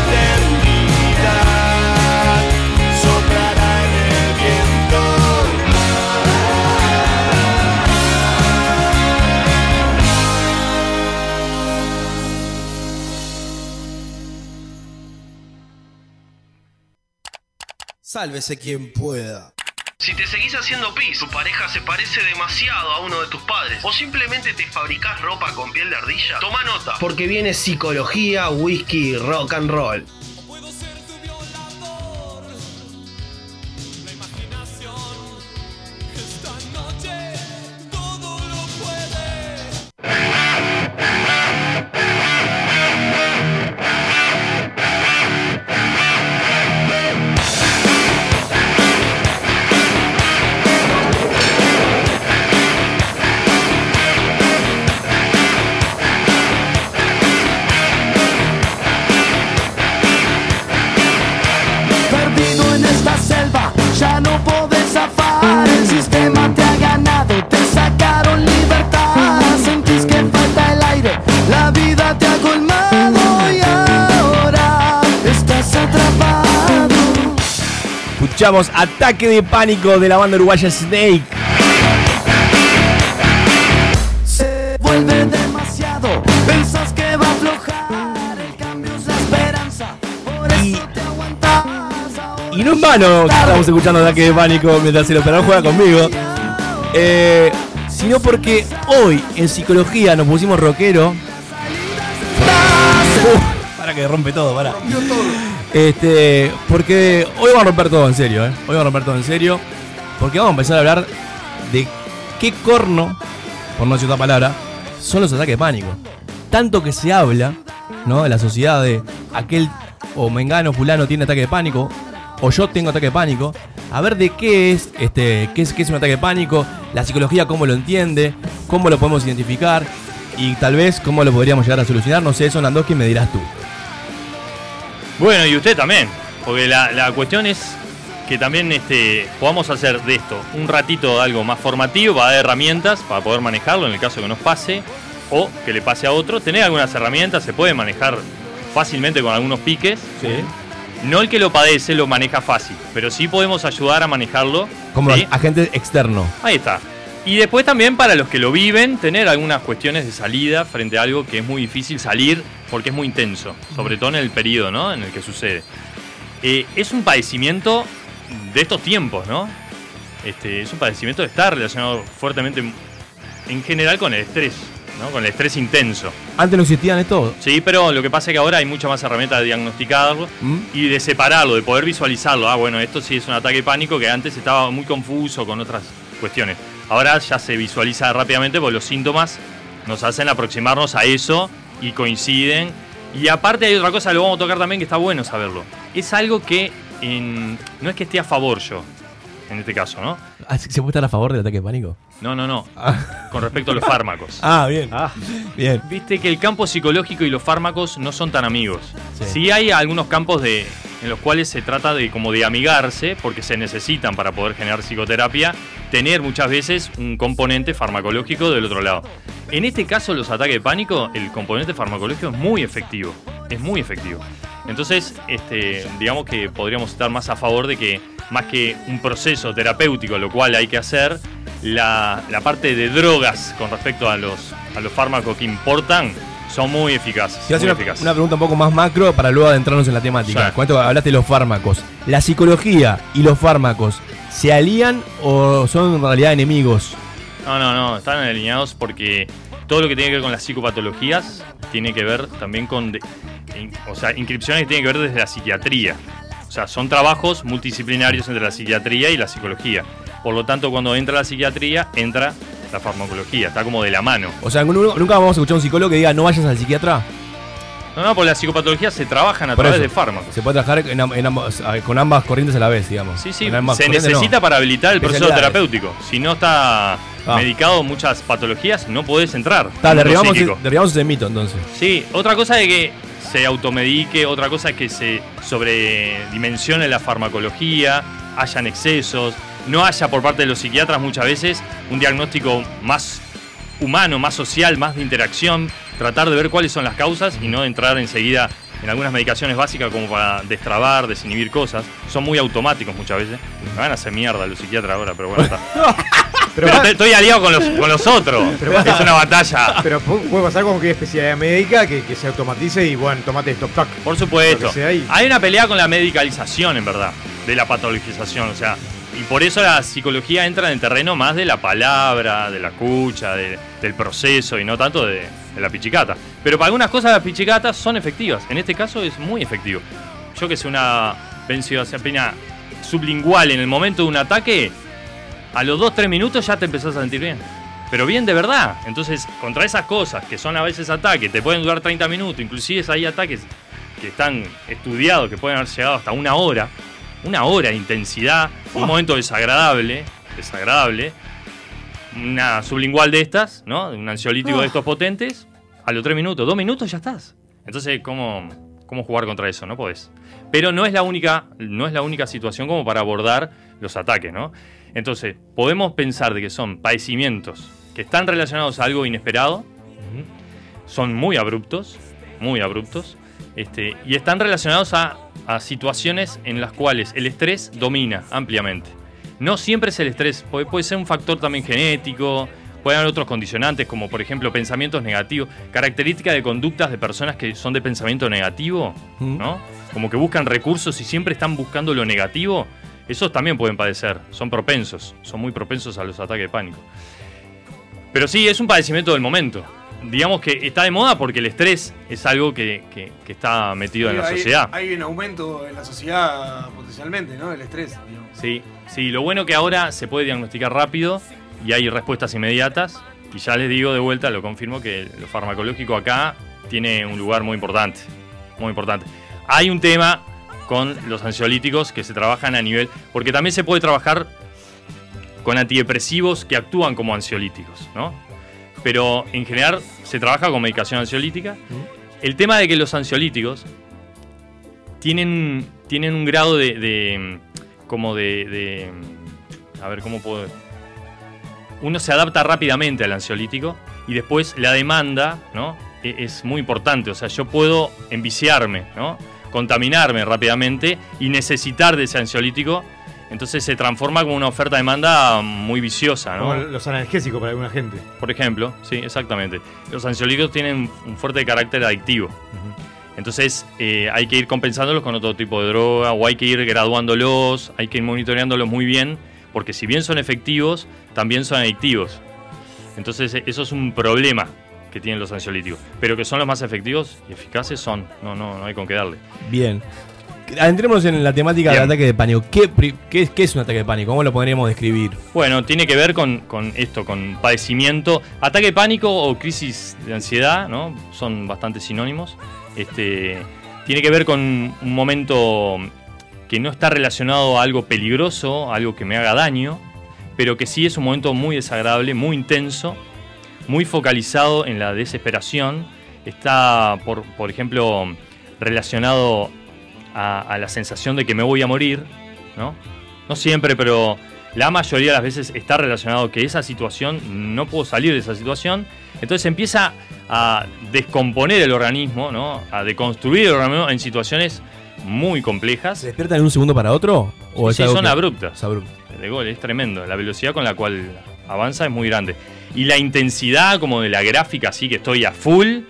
Sálvese quien pueda. Si te seguís haciendo pis, tu pareja se parece demasiado a uno de tus padres o simplemente te fabricás ropa con piel de ardilla, toma nota, porque viene psicología, whisky, rock and roll. Escuchamos Ataque de Pánico de la banda uruguaya Snake. Se vuelve demasiado, pensás que va a aflojar, el cambio es la esperanza, por eso te aguantas. Y no en vano estamos escuchando Ataque de Pánico mientras el operador juega conmigo, eh, sino porque hoy en psicología nos pusimos rockero. Uh, para que rompe todo, para. Este, porque hoy vamos a romper todo en serio, ¿eh? Hoy vamos a romper todo en serio, porque vamos a empezar a hablar de qué corno, por no decir otra palabra, son los ataques de pánico. Tanto que se habla, ¿no? De la sociedad de aquel o mengano fulano tiene ataque de pánico o yo tengo ataque de pánico. A ver de qué es, este, qué es, qué es un ataque de pánico, la psicología cómo lo entiende, cómo lo podemos identificar y tal vez cómo lo podríamos llegar a solucionar. No sé, eso Nandowski me dirás tú. Bueno, y usted también, porque la, la cuestión es que también este, podamos hacer de esto un ratito de algo más formativo para dar herramientas, para poder manejarlo en el caso que nos pase o que le pase a otro. Tener algunas herramientas, se puede manejar fácilmente con algunos piques. Sí. No el que lo padece lo maneja fácil, pero sí podemos ayudar a manejarlo. Como ¿sí? agente externo. Ahí está. Y después también para los que lo viven, tener algunas cuestiones de salida frente a algo que es muy difícil salir porque es muy intenso, sobre todo en el periodo, ¿no? En el que sucede. Eh, es un padecimiento de estos tiempos, ¿no? Este, es un padecimiento de estar relacionado fuertemente en general con el estrés, ¿no? Con el estrés intenso. Antes no existían esto. Sí, pero lo que pasa es que ahora hay muchas más herramientas de diagnosticarlo ¿Mm? y de separarlo, de poder visualizarlo. Ah, bueno, esto sí es un ataque de pánico que antes estaba muy confuso con otras cuestiones. Ahora ya se visualiza rápidamente porque los síntomas nos hacen aproximarnos a eso y coinciden. Y aparte hay otra cosa, lo vamos a tocar también, que está bueno saberlo. Es algo que en, no es que esté a favor yo, en este caso, ¿no? ¿Se puede estar a favor del ataque de pánico? No, no, no. Ah. Con respecto a los fármacos. Ah, bien. Ah, bien. Viste que el campo psicológico y los fármacos no son tan amigos. Sí, sí hay algunos campos de, en los cuales se trata de como de amigarse, porque se necesitan para poder generar psicoterapia, tener muchas veces un componente farmacológico del otro lado. En este caso, los ataques de pánico, el componente farmacológico es muy efectivo. Es muy efectivo. Entonces, este, digamos que podríamos estar más a favor de que, más que un proceso terapéutico, lo cual hay que hacer, la, la parte de drogas con respecto a los, a los fármacos que importan son muy eficaces. Te voy a hacer una, eficaces. una pregunta un poco más macro para luego adentrarnos en la temática. Sí. ¿Cuánto hablaste de los fármacos? ¿La psicología y los fármacos se alían o son en realidad enemigos? No, no, no, están alineados porque todo lo que tiene que ver con las psicopatologías tiene que ver también con... De, in, o sea, inscripciones que tienen que ver desde la psiquiatría. O sea, son trabajos multidisciplinarios entre la psiquiatría y la psicología. Por lo tanto, cuando entra la psiquiatría, entra la farmacología. Está como de la mano. O sea, nunca vamos a escuchar a un psicólogo que diga, no vayas al psiquiatra. No, no, porque las psicopatologías se trabajan a por través eso, de fármacos. Se puede trabajar en, en ambas, con ambas corrientes a la vez, digamos. Sí, sí, se necesita no. para habilitar el proceso terapéutico. Si no está ah. medicado muchas patologías, no podés entrar. Está, derribamos, el, derribamos ese mito, entonces. Sí, otra cosa es que se automedique, otra cosa es que se sobredimensione la farmacología, hayan excesos, no haya por parte de los psiquiatras muchas veces un diagnóstico más humano, más social, más de interacción, tratar de ver cuáles son las causas y no entrar enseguida en algunas medicaciones básicas como para destrabar, desinhibir cosas. Son muy automáticos muchas veces. Me van a hacer mierda los psiquiatras ahora, pero bueno, está. Pero, pero estoy aliado con los, con los otros. Pero, es una batalla. Pero puede pasar como que hay especialidad médica que, que se automatice y bueno, tomate esto, tac. Por supuesto. Y... hay una pelea con la medicalización, en verdad, de la patologización, o sea... Y por eso la psicología entra en el terreno más de la palabra, de la escucha, de, del proceso y no tanto de, de la pichicata. Pero para algunas cosas las pichicatas son efectivas. En este caso es muy efectivo. Yo que sé, una benzodiazepina sublingual en el momento de un ataque, a los dos tres minutos ya te empezás a sentir bien. Pero bien de verdad. Entonces, contra esas cosas que son a veces ataques, te pueden durar treinta minutos, inclusive hay ataques que están estudiados, que pueden haber llegado hasta una hora. Una hora de intensidad, un momento desagradable, desagradable, una sublingual de estas, ¿no? Un ansiolítico de estos potentes, a los tres minutos, dos minutos ya estás. Entonces, ¿cómo, cómo jugar contra eso? No podés. Pero no es la única, no es la única situación como para abordar los ataques, ¿no? Entonces, podemos pensar de que son padecimientos que están relacionados a algo inesperado, son muy abruptos, muy abruptos, este, y están relacionados a... a situaciones en las cuales el estrés domina ampliamente. No siempre es el estrés, puede, puede ser un factor también genético, pueden haber otros condicionantes como por ejemplo pensamientos negativos, características de conductas de personas que son de pensamiento negativo, ¿no? Como que buscan recursos y siempre están buscando lo negativo, esos también pueden padecer, son propensos, son muy propensos a los ataques de pánico. Pero sí, es un padecimiento del momento. Digamos que está de moda porque el estrés es algo que, que, que está metido sí, en la hay, sociedad. Hay un aumento en la sociedad potencialmente, ¿no? El estrés. Digamos. Sí, sí. Lo bueno que ahora se puede diagnosticar rápido y hay respuestas inmediatas. Y ya les digo de vuelta, lo confirmo, que lo farmacológico acá tiene un lugar muy importante. Muy importante. Hay un tema con los ansiolíticos que se trabajan a nivel... porque también se puede trabajar con antidepresivos que actúan como ansiolíticos, ¿no? Pero en general se trabaja con medicación ansiolítica. El tema de que los ansiolíticos tienen, tienen un grado de, de como de, de... a ver, ¿cómo puedo...? Uno se adapta rápidamente al ansiolítico y después la demanda, ¿no? Es muy importante. O sea, yo puedo enviciarme, ¿no? Contaminarme rápidamente y necesitar de ese ansiolítico. Entonces se transforma como una oferta-demanda muy viciosa, ¿no? Como los analgésicos para alguna gente. Por ejemplo, sí, exactamente. Los ansiolíticos tienen un fuerte carácter adictivo. Uh-huh. Entonces eh, hay que ir compensándolos con otro tipo de droga o hay que ir graduándolos, hay que ir monitoreándolos muy bien, porque si bien son efectivos, también son adictivos. Entonces eso es un problema que tienen los ansiolíticos, pero que son los más efectivos y eficaces son. No, no, no hay con qué darle. Bien. Entrémonos en la temática Bien. del ataque de pánico. ¿Qué, qué, qué es un ataque de pánico? ¿Cómo lo podríamos describir? Bueno, tiene que ver con, con esto, con padecimiento. Ataque de pánico o crisis de ansiedad, ¿no? Son bastante sinónimos. Este, tiene que ver con un momento que no está relacionado a algo peligroso, a algo que me haga daño, pero que sí es un momento muy desagradable, muy intenso, muy focalizado en la desesperación. Está, por, por ejemplo, relacionado... A, a la sensación de que me voy a morir, ¿no? No siempre, pero la mayoría de las veces está relacionado que esa situación, no puedo salir de esa situación, entonces empieza a descomponer el organismo, ¿no? A deconstruir el organismo en situaciones muy complejas. ¿Se despiertan de un segundo para otro? ¿O sí, sí son que... abruptas. Abruptas. De gol, es tremendo. La velocidad con la cual avanza es muy grande. Y la intensidad como de la gráfica, así que estoy a full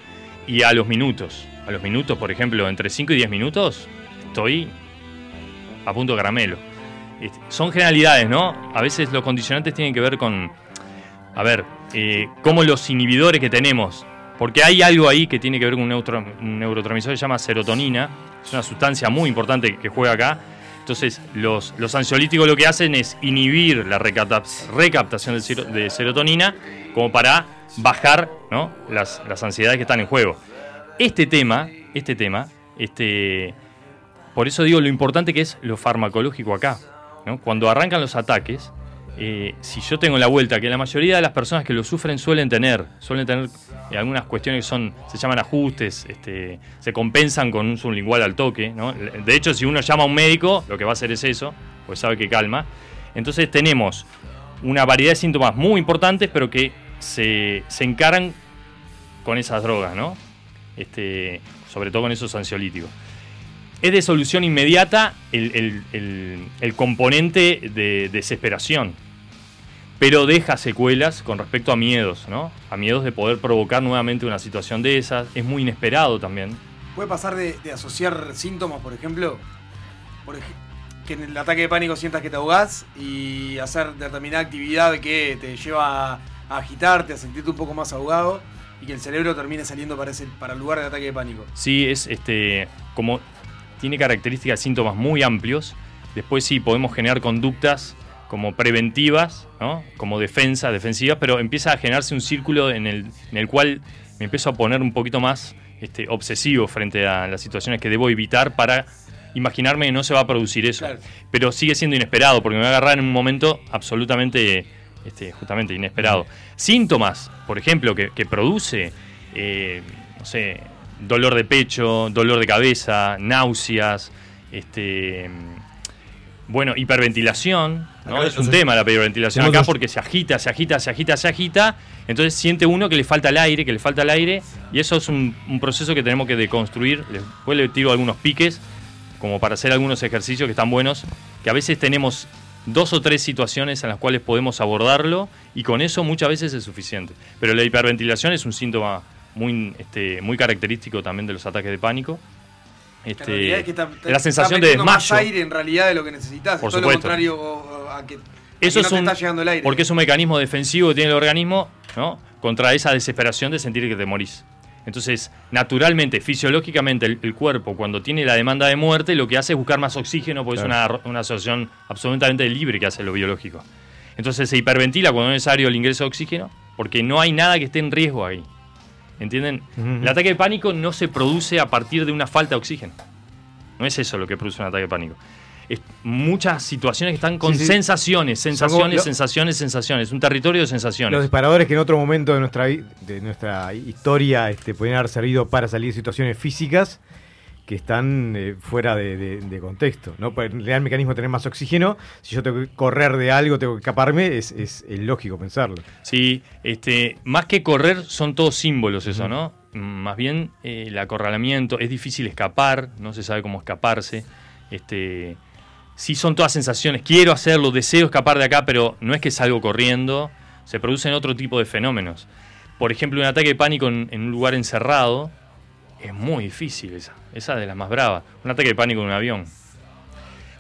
y a los minutos. A los minutos, por ejemplo, entre cinco y diez minutos... estoy a punto de caramelo. Son generalidades, ¿no? A veces los condicionantes tienen que ver con, a ver, eh, cómo los inhibidores que tenemos, porque hay algo ahí que tiene que ver con un, neutro, un neurotransmisor que se llama serotonina, es una sustancia muy importante que juega acá. Entonces los, los ansiolíticos lo que hacen es inhibir la recaptación de, ser, de serotonina como para bajar, ¿no? las, las ansiedades que están en juego. Este tema este tema, este, por eso digo lo importante que es lo farmacológico acá, ¿no? Cuando arrancan los ataques, eh, si yo tengo la vuelta, que la mayoría de las personas que lo sufren suelen tener, suelen tener eh, algunas cuestiones que son, se llaman ajustes, este, se compensan con un sublingual al toque, ¿no? De hecho, si uno llama a un médico, lo que va a hacer es eso, pues sabe que calma. Entonces tenemos una variedad de síntomas muy importantes, pero que se, se encaran con esas drogas, ¿no? Este, sobre todo con esos ansiolíticos. Es de solución inmediata el, el, el, el componente de desesperación, pero deja secuelas con respecto a miedos, ¿no? A miedos de poder provocar nuevamente una situación de esas. Es muy inesperado también. ¿Puede pasar de, de asociar síntomas, por ejemplo? Por ejemplo, que en el ataque de pánico sientas que te ahogás y hacer determinada actividad que te lleva a agitarte, a sentirte un poco más ahogado y que el cerebro termine saliendo para, ese, para el lugar del ataque de pánico. Sí, es este como tiene características, síntomas muy amplios. Después sí, podemos generar conductas como preventivas, ¿no? Como defensa, defensivas, pero empieza a generarse un círculo en el, en el cual me empiezo a poner un poquito más este, obsesivo frente a las situaciones que debo evitar para imaginarme que no se va a producir eso. Claro. Pero sigue siendo inesperado porque me va a agarrar en un momento absolutamente este, justamente inesperado. Síntomas, por ejemplo, que, que produce eh, no sé, dolor de pecho, dolor de cabeza, náuseas, este bueno, hiperventilación, ¿no? Es un tema la hiperventilación acá porque se agita, se agita, se agita, se agita, entonces siente uno que le falta el aire, que le falta el aire, y eso es un, un proceso que tenemos que deconstruir. Después le tiro algunos piques como para hacer algunos ejercicios que están buenos, que a veces tenemos dos o tres situaciones en las cuales podemos abordarlo y con eso muchas veces es suficiente. Pero la hiperventilación es un síntoma muy, este, muy característico también de los ataques de pánico. Este, la, es que está, está, la sensación de desmayo. Más aire en realidad de lo que necesitas. Por todo supuesto. Lo contrario a que, a eso que no es te un, está llegando el aire. Porque es un mecanismo defensivo que tiene el organismo, ¿no? Contra esa desesperación de sentir que te morís. Entonces, naturalmente, fisiológicamente, el, el cuerpo, cuando tiene la demanda de muerte, lo que hace es buscar más oxígeno, porque claro. es una, una asociación absolutamente libre que hace lo biológico. Entonces, se hiperventila cuando es necesario el ingreso de oxígeno, porque no hay nada que esté en riesgo ahí. ¿Entienden? Uh-huh. El ataque de pánico no se produce a partir de una falta de oxígeno. No es eso lo que produce un ataque de pánico. Es muchas situaciones que están con sí, sí. sensaciones, sensaciones, lo... sensaciones, sensaciones. Un territorio de sensaciones. Los disparadores que en otro momento de nuestra, de nuestra historia este, podían haber servido para salir de situaciones físicas que están eh, fuera de, de, de contexto, ¿no? Le da el mecanismo de tener más oxígeno. Si yo tengo que correr de algo, tengo que escaparme, es, es, es lógico pensarlo. Sí, este, más que correr son todos símbolos eso, uh-huh. ¿no? Más bien eh, el acorralamiento, es difícil escapar, no se sabe cómo escaparse, este... Sí, son todas sensaciones. Quiero hacerlo, deseo escapar de acá, pero no es que salgo corriendo. Se producen otro tipo de fenómenos. Por ejemplo, un ataque de pánico en, en un lugar encerrado es muy difícil esa. Esa es de las más bravas. Un ataque de pánico en un avión.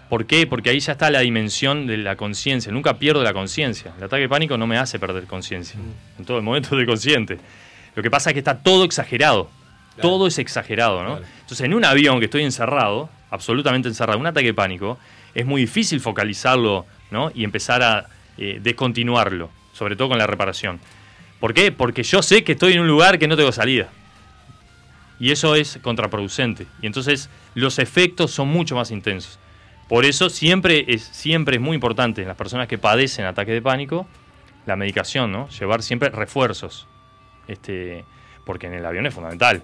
¿Por qué? Porque ahí ya está la dimensión de la conciencia. Nunca pierdo la conciencia. El ataque de pánico no me hace perder conciencia. En todo el momento estoy consciente. Lo que pasa es que está todo exagerado. Claro. Todo es exagerado, ¿no? Claro. Entonces, en un avión que estoy encerrado, absolutamente encerrado, un ataque de pánico... Es muy difícil focalizarlo, ¿no? Y empezar a eh, descontinuarlo, sobre todo con la reparación. ¿Por qué? Porque yo sé que estoy en un lugar que no tengo salida. Y eso es contraproducente. Y entonces los efectos son mucho más intensos. Por eso siempre es, siempre es muy importante en las personas que padecen ataques de pánico, la medicación, ¿no? Llevar siempre refuerzos. Este, porque en el avión es fundamental.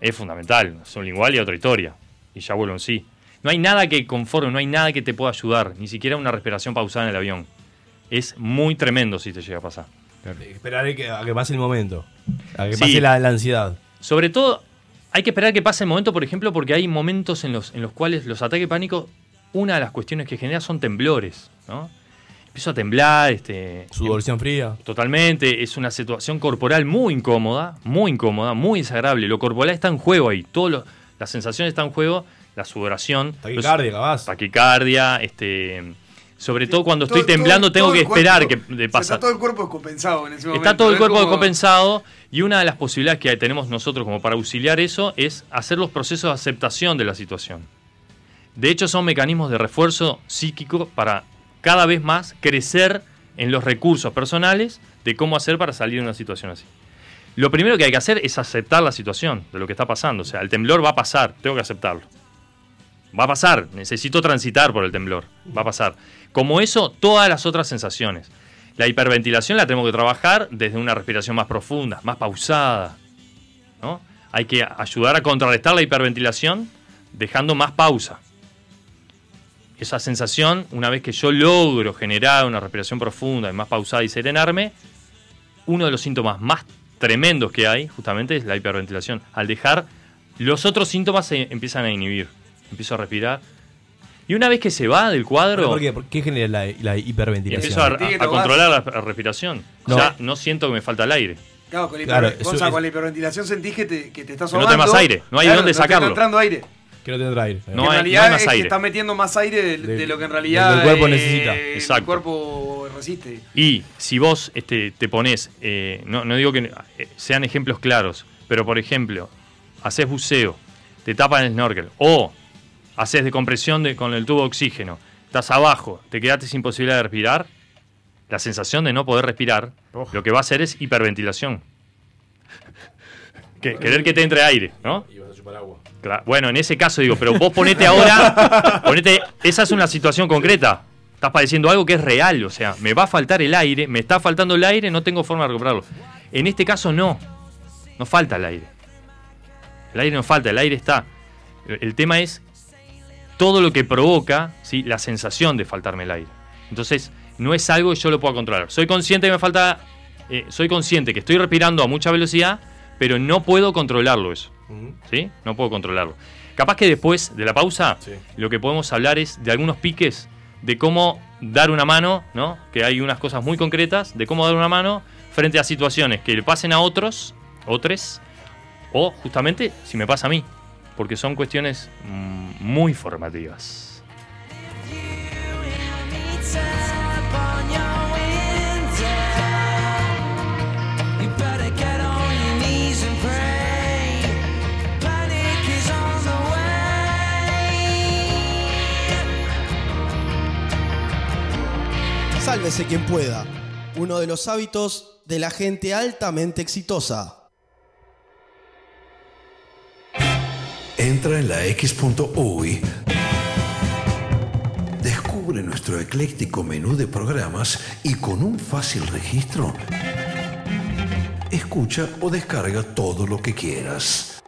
Es fundamental. Es un lingual y otra historia. Y ya vuelvo en sí. No hay nada que conforme, no hay nada que te pueda ayudar, ni siquiera una respiración pausada en el avión. Es muy tremendo si te llega a pasar. Esperar a que, a que pase el momento, a que sí. pase la, la ansiedad. Sobre todo, hay que esperar que pase el momento, por ejemplo, porque hay momentos en los, en los cuales los ataques de pánico, una de las cuestiones que genera son temblores, ¿no? Empiezo a temblar. Este, Sudoración fría. Totalmente. Es una situación corporal muy incómoda, muy incómoda, muy desagradable. Lo corporal está en juego ahí. Todo lo, las sensaciones están en juego. La sudoración, taquicardia, los, taquicardia este, sobre todo cuando todo, estoy temblando todo, tengo todo que esperar cuerpo, que pase. Está todo el cuerpo descompensado en ese momento. Está todo el cuerpo descompensado y una de las posibilidades que tenemos nosotros como para auxiliar eso es hacer los procesos de aceptación de la situación. De hecho, son mecanismos de refuerzo psíquico para cada vez más crecer en los recursos personales de cómo hacer para salir de una situación así. Lo primero que hay que hacer es aceptar la situación de lo que está pasando. O sea, el temblor va a pasar, tengo que aceptarlo. Va a pasar, necesito transitar por el temblor, va a pasar. Como eso, todas las otras sensaciones. La hiperventilación la tenemos que trabajar desde una respiración más profunda, más pausada, ¿no? Hay que ayudar a contrarrestar la hiperventilación dejando más pausa. Esa sensación, una vez que yo logro generar una respiración profunda y más pausada y serenarme, uno de los síntomas más tremendos que hay justamente es la hiperventilación. Al dejar, los otros síntomas se empiezan a inhibir. Empiezo a respirar. Y una vez que se va del cuadro... ¿Por qué? ¿Por qué genera la, la hiperventilación? Empiezo a, a, a controlar la respiración. No. Ya no siento que me falta el aire. Claro, con la, hiper, claro, Gonza, es, con la hiperventilación sentís que te, que te estás ahogando. No tenés más aire. No hay de claro, dónde no sacarlo. No está entrando aire. Que no tendrá aire. No, en realidad no hay más es aire. Que está metiendo más aire de, de, de lo que en realidad el cuerpo eh, necesita. Exacto. El cuerpo resiste. Y si vos este, te pones... Eh, no, no digo que sean ejemplos claros, pero por ejemplo, haces buceo, te tapan el snorkel o... haces descompresión de, con el tubo de oxígeno, estás abajo, te quedaste sin posibilidad de respirar, la sensación de no poder respirar, oh. Lo que va a hacer es hiperventilación. Que, querer que te entre aire, ¿no? Y vas a chupar agua. Claro. Bueno, en ese caso digo, pero vos ponete ahora, ponete, esa es una situación concreta, estás padeciendo algo que es real, o sea, me va a faltar el aire, me está faltando el aire, no tengo forma de recuperarlo. En este caso no, no falta el aire. El aire no falta, el aire está. El tema es todo lo que provoca, ¿sí?, la sensación de faltarme el aire. Entonces, no es algo que yo lo pueda controlar. Soy consciente que me falta, eh, soy consciente que estoy respirando a mucha velocidad, pero no puedo controlarlo eso. Uh-huh. ¿Sí? No puedo controlarlo. Capaz que después de la pausa, sí, lo que podemos hablar es de algunos piques, de cómo dar una mano, ¿no? Que hay unas cosas muy concretas, de cómo dar una mano frente a situaciones que le pasen a otros, otros, o justamente si me pasa a mí. Porque son cuestiones muy formativas. Sálvese quien pueda. Uno de los hábitos de la gente altamente exitosa. Entra en la X.uy, descubre nuestro ecléctico menú de programas y con un fácil registro, escucha o descarga todo lo que quieras.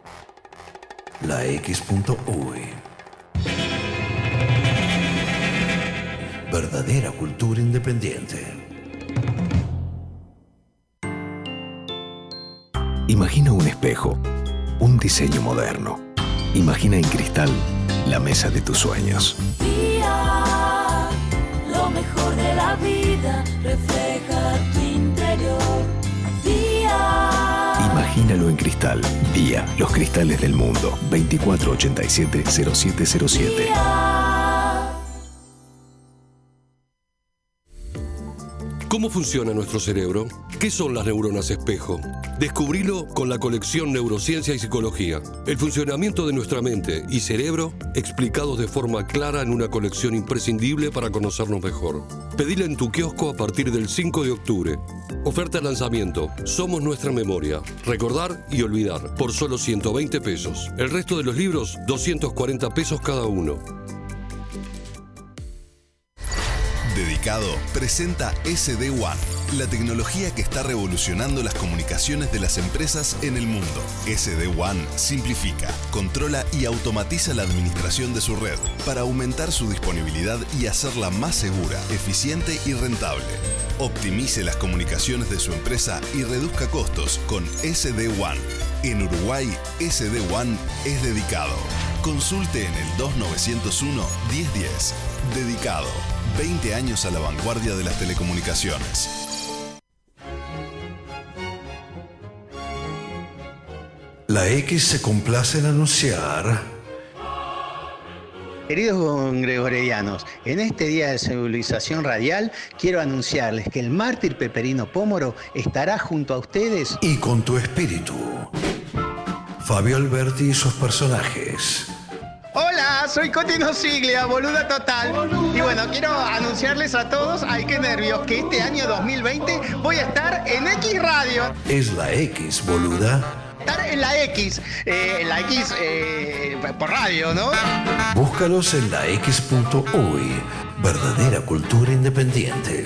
La X.uy. Verdadera cultura independiente. Imagina un espejo, un diseño moderno. Imagina en cristal la mesa de tus sueños. Día, lo mejor de la vida refleja tu interior. Día. Imagínalo en cristal. Día, los cristales del mundo. veinticuatro ochenta y siete cero siete cero siete. Día. ¿Cómo funciona nuestro cerebro? ¿Qué son las neuronas espejo? Descubrilo con la colección Neurociencia y Psicología. El funcionamiento de nuestra mente y cerebro explicados de forma clara en una colección imprescindible para conocernos mejor. Pedila en tu kiosco a partir del cinco de octubre. Oferta de lanzamiento. Somos nuestra memoria. Recordar y olvidar. Por solo ciento veinte pesos. El resto de los libros, doscientos cuarenta pesos cada uno. Dedicado presenta S D One. La tecnología que está revolucionando las comunicaciones de las empresas en el mundo. S D One simplifica, controla y automatiza la administración de su red para aumentar su disponibilidad y hacerla más segura, eficiente y rentable. Optimice las comunicaciones de su empresa y reduzca costos con S D One. En Uruguay, S D One es dedicado. Consulte en el dos nueve cero uno uno cero uno cero. Dedicado. veinte años a la vanguardia de las telecomunicaciones. La X se complace en anunciar. Queridos gregorianos, en este día de civilización radial quiero anunciarles que el mártir Peperino Pómoro estará junto a ustedes y con tu espíritu. Fabio Alberti y sus personajes. ¡Hola! acá, soy Cotino Siglia, boluda total. Y bueno, quiero anunciarles a todos, ay qué nervios, que este año dos mil veinte voy a estar en X Radio. Es la X, boluda. Estar en la X, eh, en la X eh, por radio, ¿no? Búscalos en la X punto hoy, verdadera cultura independiente.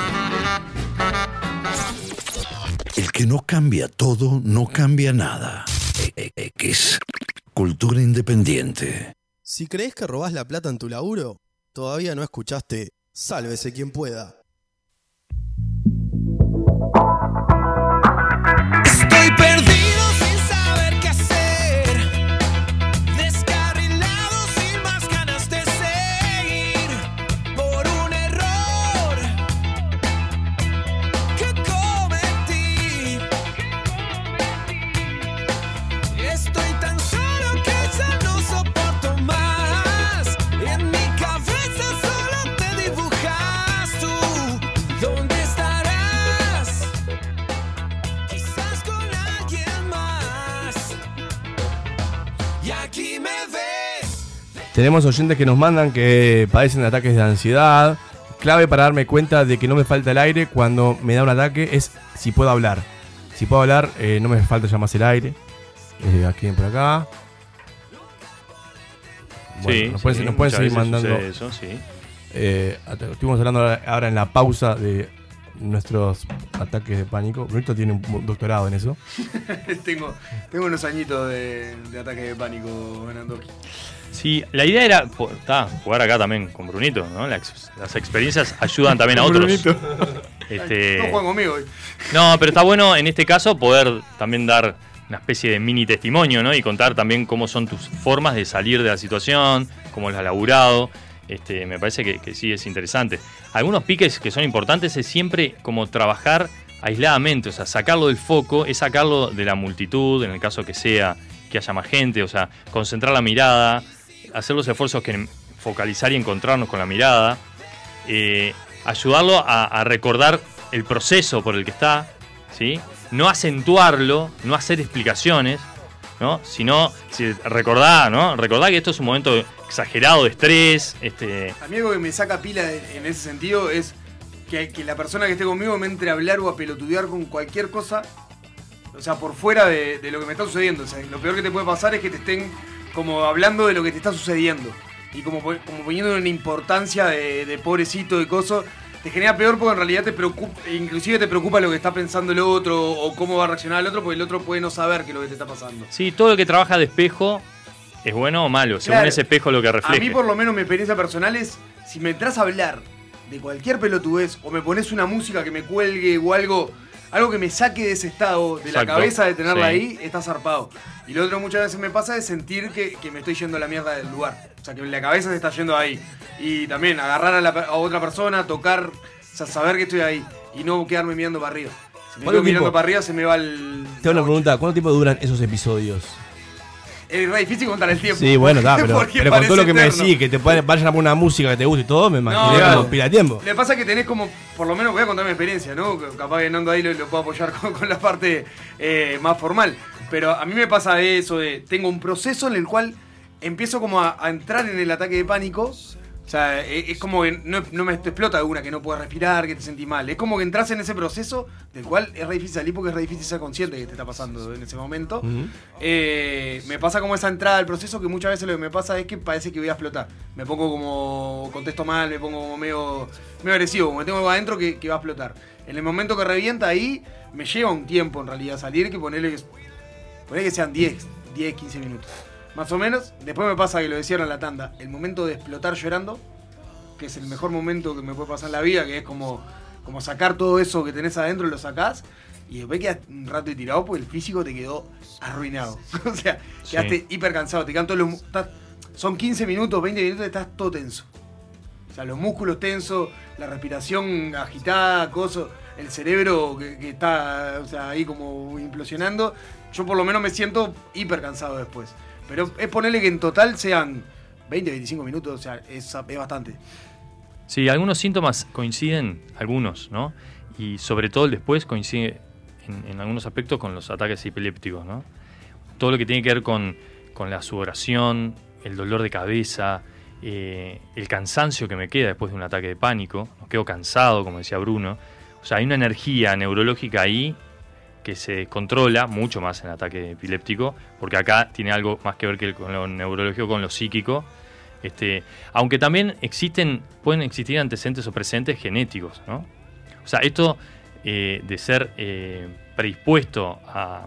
El que no cambia todo, no cambia nada. X. Cultura independiente. Si crees que robás la plata en tu laburo, todavía no escuchaste Sálvese quien pueda. Estoy perdido sin saber qué hacer, descarrilado sin más ganas de seguir, por un error que cometí. Estoy tan solo que ya no soporto más, y en mi cabeza solo te dibujas tú. ¿Dónde estarás? Quizás con alguien más. Y aquí me ves. Tenemos oyentes que nos mandan que padecen ataques de ansiedad. Clave para darme cuenta de que no me falta el aire cuando me da un ataque es si puedo hablar. Si puedo hablar, eh, no me falta ya más el aire. Eh, aquí por acá. Bueno, sí, nos pueden, sí, nos pueden seguir mandando eso, sí. eh, Estuvimos hablando ahora en la pausa de nuestros ataques de pánico. Brito tiene un doctorado en eso. tengo, tengo unos añitos de, de ataques de pánico en Andoki. Sí, la idea era po, ta, jugar acá también con Brunito, ¿no? Las, las experiencias ayudan también a otros. este, No juegan conmigo hoy. No, pero está bueno en este caso poder también dar una especie de mini testimonio, ¿no? Y contar también cómo son tus formas de salir de la situación, cómo las has laburado. Este, me parece que, que sí es interesante. Algunos piques que son importantes es siempre como trabajar aisladamente, o sea, sacarlo del foco, es sacarlo de la multitud, en el caso que sea, que haya más gente, o sea, concentrar la mirada, hacer los esfuerzos que focalizar y encontrarnos con la mirada, eh, ayudarlo a, a recordar el proceso por el que está, ¿sí? No acentuarlo, no hacer explicaciones, ¿no? Sino si recordá, ¿no? Recordá que esto es un momento exagerado de estrés. Este... A mí algo que me saca pila en ese sentido es que, que la persona que esté conmigo me entre a hablar o a pelotudear con cualquier cosa, o sea, por fuera de, de lo que me está sucediendo. O sea, lo peor que te puede pasar es que te estén como hablando de lo que te está sucediendo y como, como poniendo una importancia de, de pobrecito, de coso. Te genera peor porque en realidad te preocupa, inclusive te preocupa lo que está pensando el otro o cómo va a reaccionar el otro, porque el otro puede no saber qué es lo que te está pasando. Sí, todo lo que trabaja de espejo es bueno o malo, claro, según ese espejo lo que refleja. A mí por lo menos mi experiencia personal es, si me entras a hablar de cualquier pelotudez o me pones una música que me cuelgue o algo, algo que me saque de ese estado, de exacto, la cabeza de tenerla sí, ahí, está zarpado. Y lo otro muchas veces me pasa es sentir que, que me estoy yendo a la mierda del lugar. O sea, que la cabeza se está yendo ahí. Y también agarrar a, la, a otra persona, tocar, o sea, saber que estoy ahí. Y no quedarme mirando para arriba. Si me quedo mirando para arriba se me va el... Te hago una pregunta, ¿cuánto tiempo duran esos episodios? Es re difícil contar el tiempo. Sí, bueno, está, pero, pero con todo lo que eterno me decís, que te vayan a poner una música que te guste y todo, me imagino que no pila tiempo. Le pasa que tenés como, por lo menos voy a contar mi experiencia, ¿no? Capaz que Nando ahí lo, lo puedo apoyar con, con la parte eh, más formal. Pero a mí me pasa de eso, de tengo un proceso en el cual empiezo como a, a entrar en el ataque de pánico. O sea, es, es como que no, no me te explota de una, que no puedes respirar, que te sentís mal. Es como que entras en ese proceso del cual es re difícil salir porque es re difícil ser consciente de que te está pasando en ese momento. Uh-huh. Eh, me pasa como esa entrada al proceso que muchas veces lo que me pasa es que parece que voy a explotar. Me pongo como, contesto mal, me pongo como medio, medio agresivo, como me tengo adentro que, que va a explotar. En el momento que revienta ahí, me lleva un tiempo en realidad salir, que ponerle que, ponerle que sean diez, quince minutos. Más o menos, después me pasa que lo decían en la tanda, el momento de explotar llorando, que es el mejor momento que me puede pasar en la vida, que es como, como sacar todo eso que tenés adentro, lo sacás, y después quedas un rato tirado porque el físico te quedó arruinado. O sea, quedaste sí, hiper cansado, te quedan todos los... Estás, son quince minutos, veinte minutos, estás todo tenso. O sea, los músculos tensos, la respiración agitada, coso, el cerebro que, que está, o sea, ahí como implosionando. Yo por lo menos me siento hiper cansado después. Pero es ponerle que en total sean veinte, veinticinco minutos, o sea, es, es bastante. Sí, algunos síntomas coinciden, algunos, ¿no? Y sobre todo el después coincide en, en algunos aspectos con los ataques epilépticos, ¿no? Todo lo que tiene que ver con, con la sudoración, el dolor de cabeza, eh, el cansancio que me queda después de un ataque de pánico, nos quedo cansado, como decía Bruno. O sea, hay una energía neurológica ahí que se descontrola mucho más en el ataque epiléptico, porque acá tiene algo más que ver que con lo neurológico, con lo psíquico. Este, aunque también existen, pueden existir antecedentes o presentes genéticos, ¿no? O sea, esto eh, de ser eh, predispuesto a,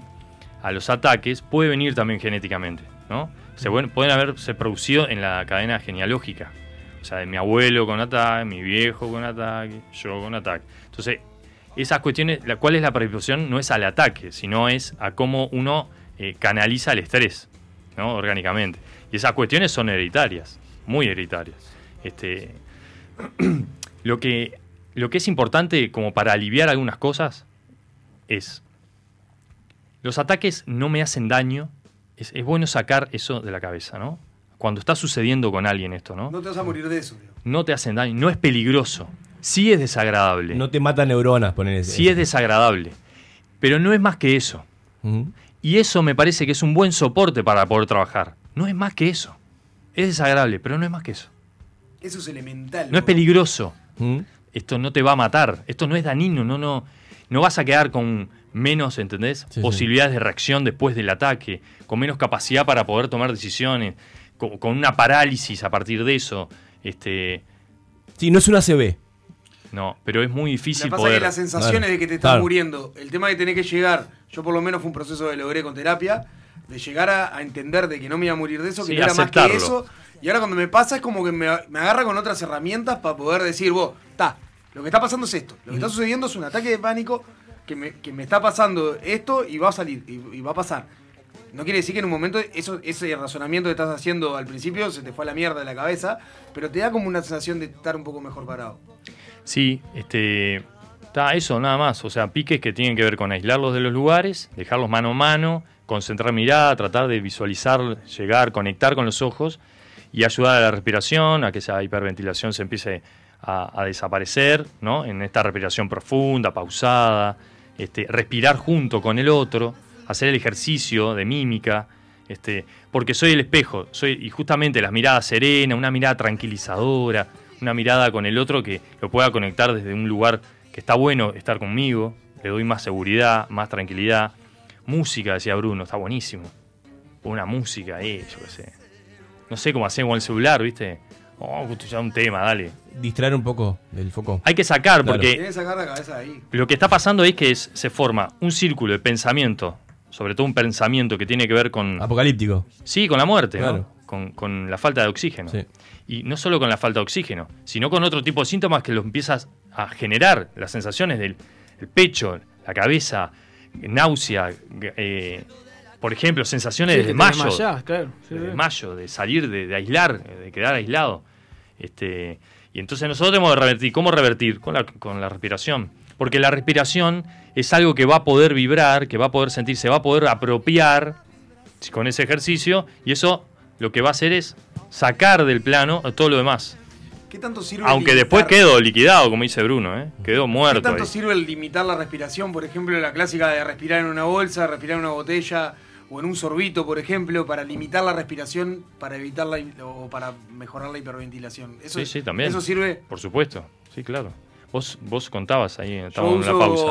a los ataques puede venir también genéticamente, ¿no? Se pueden, pueden haberse producido en la cadena genealógica. O sea, de mi abuelo con ataque, mi viejo con ataque, yo con ataque. Entonces, esas cuestiones, la, ¿cuál es la predisposición? No es al ataque, sino es a cómo uno eh, canaliza el estrés, ¿no? Orgánicamente. Y esas cuestiones son hereditarias, muy hereditarias. Este, lo que, lo que es importante como para aliviar algunas cosas es, los ataques no me hacen daño, es, es bueno sacar eso de la cabeza, ¿no? Cuando está sucediendo con alguien esto, ¿no? No te vas a morir de eso. Tío. No te hacen daño, no es peligroso, sí es desagradable. No te matan neuronas, poner ese. Sí es desagradable, pero no es más que eso. Uh-huh. Y eso me parece que es un buen soporte para poder trabajar. No es más que eso. Es desagradable, pero no es más que eso. Eso es elemental. No, ¿no? Es peligroso. ¿Mm? Esto no te va a matar. Esto no es dañino. No, no, no vas a quedar con menos, ¿entendés? Sí, posibilidades sí. de reacción después del ataque. Con menos capacidad para poder tomar decisiones. Con, con una parálisis a partir de eso. Este... Sí, no es una C B. No, pero es muy difícil poder... La pasa que las sensaciones claro. de que te estás claro. muriendo. El tema de tener que llegar... Yo por lo menos fue un proceso que logré con terapia... de llegar a, a entender de que no me iba a morir de eso, que sí, no era aceptarlo. Más que eso. Y ahora cuando me pasa es como que me, me agarra con otras herramientas para poder decir, vos, está, lo que está pasando es esto, lo que está sucediendo es un ataque de pánico, que me, que me está pasando esto y va a salir, y, y va a pasar. No quiere decir que en un momento eso, ese razonamiento que estás haciendo al principio se te fue a la mierda de la cabeza, pero te da como una sensación de estar un poco mejor parado. Sí, este... Está eso, nada más. O sea, piques que tienen que ver con aislarlos de los lugares, dejarlos mano a mano, concentrar mirada, tratar de visualizar, llegar, conectar con los ojos y ayudar a la respiración, a que esa hiperventilación se empiece a, a desaparecer, ¿no? En esta respiración profunda, pausada, este, respirar junto con el otro, hacer el ejercicio de mímica, este, porque soy el espejo, soy, y justamente las miradas serenas, una mirada tranquilizadora, una mirada con el otro que lo pueda conectar desde un lugar que está bueno estar conmigo, le doy más seguridad, más tranquilidad. Música, decía Bruno, está buenísimo. Una música, eh, yo qué sé. No sé cómo hacemos con el celular, ¿viste? Oh, ya un tema, dale. Distraer un poco del foco. Hay que sacar, claro. porque... Tienes que sacar la cabeza de ahí. Lo que está pasando es que es, se forma un círculo de pensamiento, sobre todo un pensamiento que tiene que ver con... Apocalíptico. Sí, con la muerte, claro. ¿no? Con, con la falta de oxígeno. Sí. Y no solo con la falta de oxígeno, sino con otro tipo de síntomas que los empiezas a generar, las sensaciones del el pecho, la cabeza, náusea, eh, por ejemplo, sensaciones sí, de desmayo, desmayás, claro, sí, de desmayo, de salir, de, de aislar, de quedar aislado. Este, y entonces nosotros tenemos que revertir. ¿Cómo revertir? Con la, con la respiración. Porque la respiración es algo que va a poder vibrar, que va a poder sentir, se va a poder apropiar con ese ejercicio, y eso... Lo que va a hacer es sacar del plano todo lo demás. ¿Qué tanto sirve? Aunque limitar... después quedo liquidado, como dice Bruno, ¿eh? Quedo muerto. ¿Qué tanto ahí. Sirve el limitar la respiración? Por ejemplo, la clásica de respirar en una bolsa, respirar en una botella o en un sorbito, por ejemplo, para limitar la respiración, para evitar la, o para mejorar la hiperventilación. Eso, sí, sí, también. ¿Eso sirve? Por supuesto, sí, claro. Vos, vos contabas ahí, estábamos en la pausa.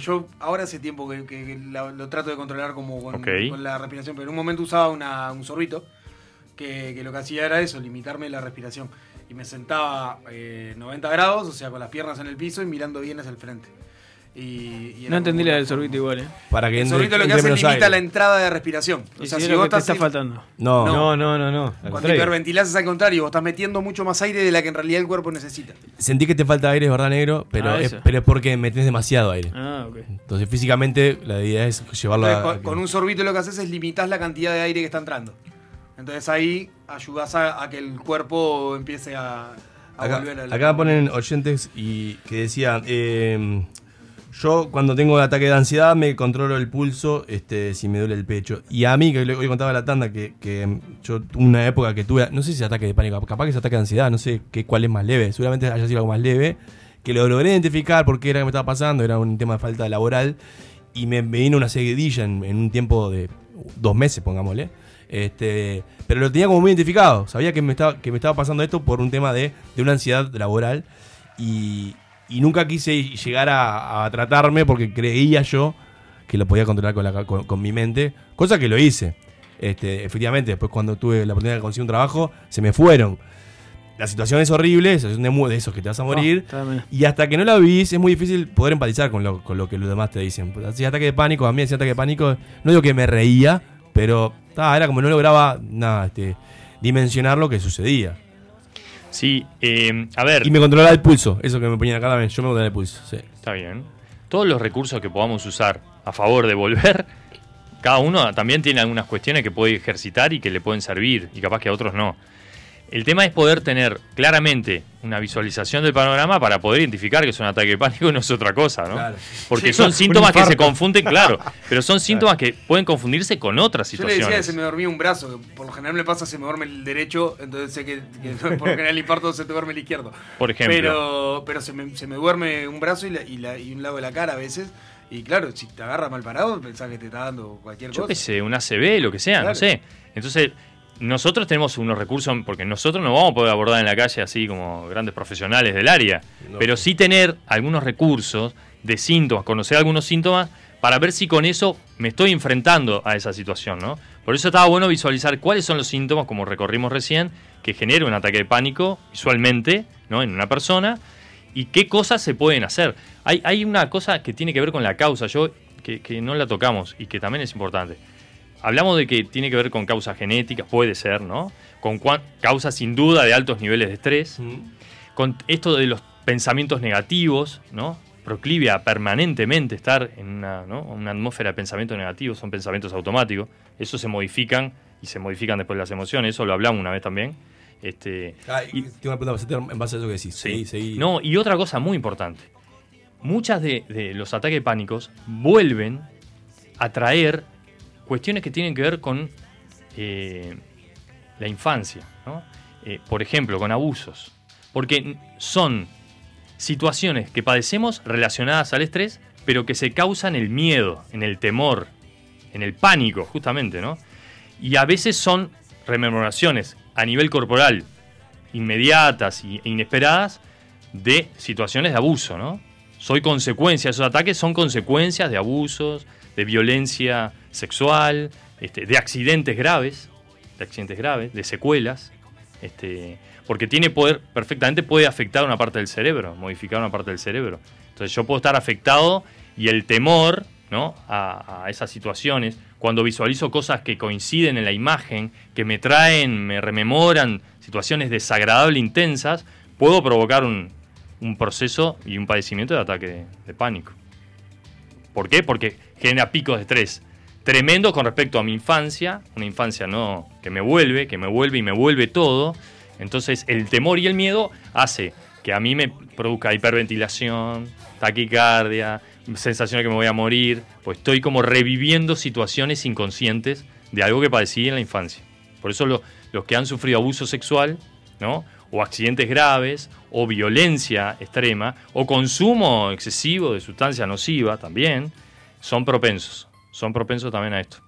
Yo ahora hace tiempo que, que, que la, lo trato de controlar como con, okay. con la respiración, pero en un momento usaba una, un sorbito. Que, que lo que hacía era eso, limitarme la respiración. Y me sentaba eh, noventa grados, o sea, con las piernas en el piso y mirando bien hacia el frente. Y, y no entendí la del sorbito igual, ¿eh? Para que el sorbito lo que hace es limita la entrada de respiración. O sea, si, si vos estás te está faltando. No, no, no, no. no, no. Cuando hiperventilás es al contrario, vos estás metiendo mucho más aire de la que en realidad el cuerpo necesita. Sentí que te falta aire, es verdad, negro, pero, ah, es, pero es porque metés demasiado aire. Ah, ok. Entonces, físicamente, la idea es llevarlo Entonces, a... Con, con un sorbito lo que haces es limitar la cantidad de aire que está entrando. Entonces ahí ayudás a, a que el cuerpo empiece a, a acá, volver a la... Acá ponen oyentes y que decían, eh, yo cuando tengo un ataque de ansiedad me controlo el pulso este, si me duele el pecho. Y a mí, que hoy contaba la tanda, que, que yo tuve una época que tuve, no sé si es ataque de pánico, capaz que es ataque de ansiedad, no sé qué, cuál es más leve, seguramente haya sido algo más leve, que lo logré identificar porque era lo que me estaba pasando, era un tema de falta laboral y me, me vino una seguidilla en, en un tiempo de dos meses, pongámosle. Este, pero lo tenía como muy identificado. Sabía que me estaba, que me estaba pasando esto por un tema de, de una ansiedad laboral. Y, y nunca quise llegar a, a tratarme porque creía yo que lo podía controlar con, la, con, con mi mente. Cosa que lo hice. Este, efectivamente, después cuando tuve la oportunidad de conseguir un trabajo, se me fueron. La situación es horrible, es de esos que te vas a morir. No, y hasta que no la vivís, es muy difícil poder empatizar con lo, con lo que los demás te dicen. Así, ataque de pánico, a mí ese ataque de pánico, no digo que me reía, pero ta, era como no lograba nada, este, dimensionar lo que sucedía. Sí, eh, a ver. Y me controlaba el pulso, eso que me ponían acá también, yo me controlaba el pulso. Sí. Está bien. Todos los recursos que podamos usar a favor de volver, cada uno también tiene algunas cuestiones que puede ejercitar y que le pueden servir, y capaz que a otros no. El tema es poder tener claramente una visualización del panorama para poder identificar que es un ataque de pánico y no es otra cosa, ¿no? Claro. Porque son síntomas que se confunden, claro, pero son síntomas que pueden confundirse con otras situaciones. Yo le decía que se me dormía un brazo, que por lo general me pasa, se me duerme el derecho, entonces sé que, que por lo general el infarto se te duerme el izquierdo. Por ejemplo. Pero, pero se, me, se me duerme un brazo y, la, y, la, y un lado de la cara a veces. Y claro, si te agarra mal parado, pensás que te está dando cualquier cosa. Yo qué sé, un A C V, lo que sea, claro. No sé. Entonces... Nosotros tenemos unos recursos, porque nosotros no vamos a poder abordar en la calle así como grandes profesionales del área, no. Pero sí tener algunos recursos de síntomas, conocer algunos síntomas para ver si con eso me estoy enfrentando a esa situación, ¿no? Por eso estaba bueno visualizar cuáles son los síntomas, como recorrimos recién, que generan un ataque de pánico visualmente, ¿no?, en una persona, y qué cosas se pueden hacer. Hay, hay una cosa que tiene que ver con la causa, yo que, que no la tocamos y que también es importante. Hablamos de que tiene que ver con causas genéticas, puede ser, ¿no? Con cua- causas sin duda de altos niveles de estrés, mm. con esto de los pensamientos negativos, ¿no? Proclive a permanentemente estar en una, ¿no?, una atmósfera de pensamientos negativos, son pensamientos automáticos, eso se modifican y se modifican después las emociones, eso lo hablamos una vez también. Este, ah, y, y tengo una pregunta en base a eso que decís. Sí, sí. No, y otra cosa muy importante, muchas de, de los ataques pánicos vuelven a traer cuestiones que tienen que ver con eh, la infancia, ¿no? Eh, por ejemplo, con abusos. Porque son situaciones que padecemos relacionadas al estrés, pero que se causan en el miedo, en el temor, en el pánico, justamente, ¿no? Y a veces son rememoraciones a nivel corporal, inmediatas e inesperadas, de situaciones de abuso, ¿no? Soy consecuencia, esos ataques son consecuencias de abusos, de violencia sexual, este, de accidentes graves, de accidentes graves, de secuelas, este, porque tiene poder, perfectamente puede afectar una parte del cerebro, modificar una parte del cerebro. Entonces yo puedo estar afectado y el temor, ¿no?, a, a esas situaciones, cuando visualizo cosas que coinciden en la imagen, que me traen, me rememoran situaciones desagradables, intensas, puedo provocar un, un proceso y un padecimiento de ataque de, de pánico. ¿Por qué? Porque genera picos de estrés tremendo con respecto a mi infancia, una infancia no que me vuelve, que me vuelve y me vuelve todo. Entonces el temor y el miedo hace que a mí me produzca hiperventilación, taquicardia, sensación de que me voy a morir, pues estoy como reviviendo situaciones inconscientes de algo que padecí en la infancia. Por eso lo, los que han sufrido abuso sexual, ¿no?, o accidentes graves, o violencia extrema, o consumo excesivo de sustancias nocivas también, son propensos. Son propensos también a esto.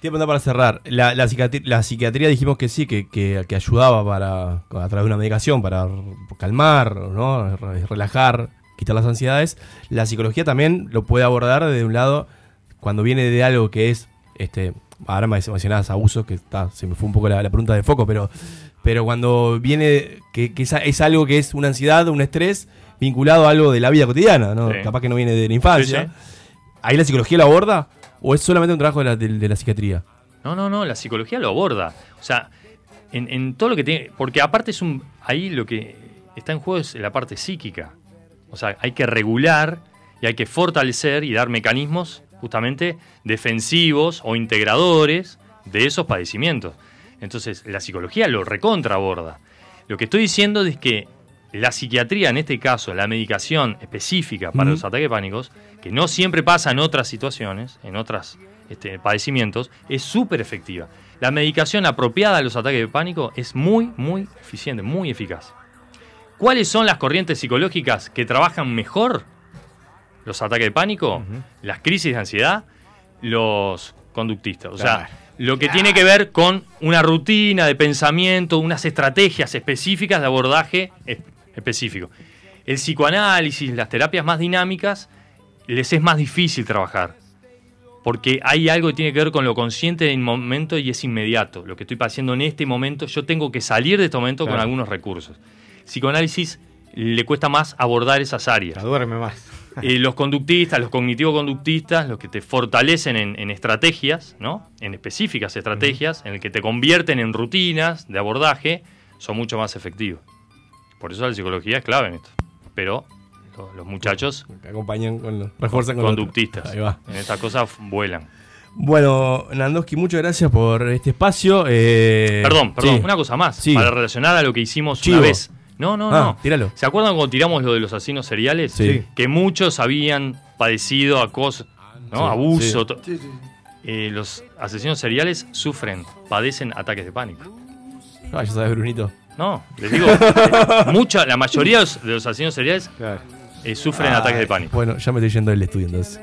Te voy a preguntar para cerrar. La, la, psiquiatría, la psiquiatría dijimos que sí, que, que, que ayudaba para, a través de una medicación para calmar, ¿no?, relajar, quitar las ansiedades. La psicología también lo puede abordar desde un lado, cuando viene de algo que es... este ahora me mencionabas abusos, que está, se me fue un poco la, la pregunta de foco, pero... Pero cuando viene, que, que es, es algo que es una ansiedad, un estrés, vinculado a algo de la vida cotidiana, ¿no? Sí. Capaz que no viene de la infancia. Sí, sí. ¿Ahí la psicología lo aborda? ¿O es solamente un trabajo de la, de, de la psiquiatría? No, no, no, la psicología lo aborda. O sea, en, en todo lo que tiene... Porque aparte es un... Ahí lo que está en juego es la parte psíquica. O sea, hay que regular y hay que fortalecer y dar mecanismos justamente defensivos o integradores de esos padecimientos. Entonces, la psicología lo recontraborda. Lo que estoy diciendo es que la psiquiatría, en este caso, la medicación específica para uh-huh. los ataques pánicos, que no siempre pasa en otras situaciones, en otros este, padecimientos, es súper efectiva. La medicación apropiada a los ataques de pánico es muy, muy eficiente, muy eficaz. ¿Cuáles son las corrientes psicológicas que trabajan mejor los ataques de pánico? Uh-huh. Las crisis de ansiedad, los conductistas. O claro. sea... Lo que tiene que ver con una rutina de pensamiento, unas estrategias específicas de abordaje específico. El psicoanálisis, las terapias más dinámicas, les es más difícil trabajar. Porque hay algo que tiene que ver con lo consciente del momento y es inmediato. Lo que estoy pasando en este momento, yo tengo que salir de este momento claro. con algunos recursos. Psicoanálisis le cuesta más abordar esas áreas. La duerme más. Eh, los conductistas, los cognitivo-conductistas, los que te fortalecen en, en estrategias, ¿no? En específicas estrategias, uh-huh. en el que te convierten en rutinas de abordaje, son mucho más efectivos. Por eso la psicología es clave en esto. Pero los muchachos te acompañan con los refuerzan con conductistas. Ahí va. En estas cosas vuelan. Bueno, Nandowski, muchas gracias por este espacio. Eh... Perdón, perdón, sí. una cosa más. Sí. Para relacionar a lo que hicimos Chivo. una vez. No, no, ah, no. Tíralo. ¿Se acuerdan cuando tiramos lo de los asesinos seriales? Sí. Que muchos habían padecido acoso, ¿no? Sí, abuso. Sí. To- sí, sí. Eh, los asesinos seriales sufren, padecen ataques de pánico. Ah, ya sabes, Brunito. No, les digo, eh, mucha, la mayoría de los asesinos seriales claro. eh, sufren ah, ataques de pánico. Bueno, ya me estoy yendo del estudio entonces.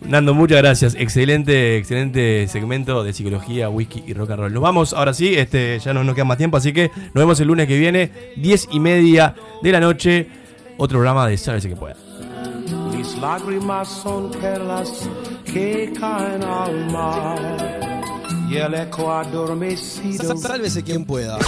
Nando, muchas gracias. Excelente, excelente segmento de psicología, whisky y rock and roll. Nos vamos, ahora sí, este, ya no nos queda más tiempo, así que nos vemos el lunes que viene, diez y media de la noche. Otro programa de Sálvese que pueda. Mis lágrimas son perlas que caen al mar y el eco adormecido. Sálvese quien pueda.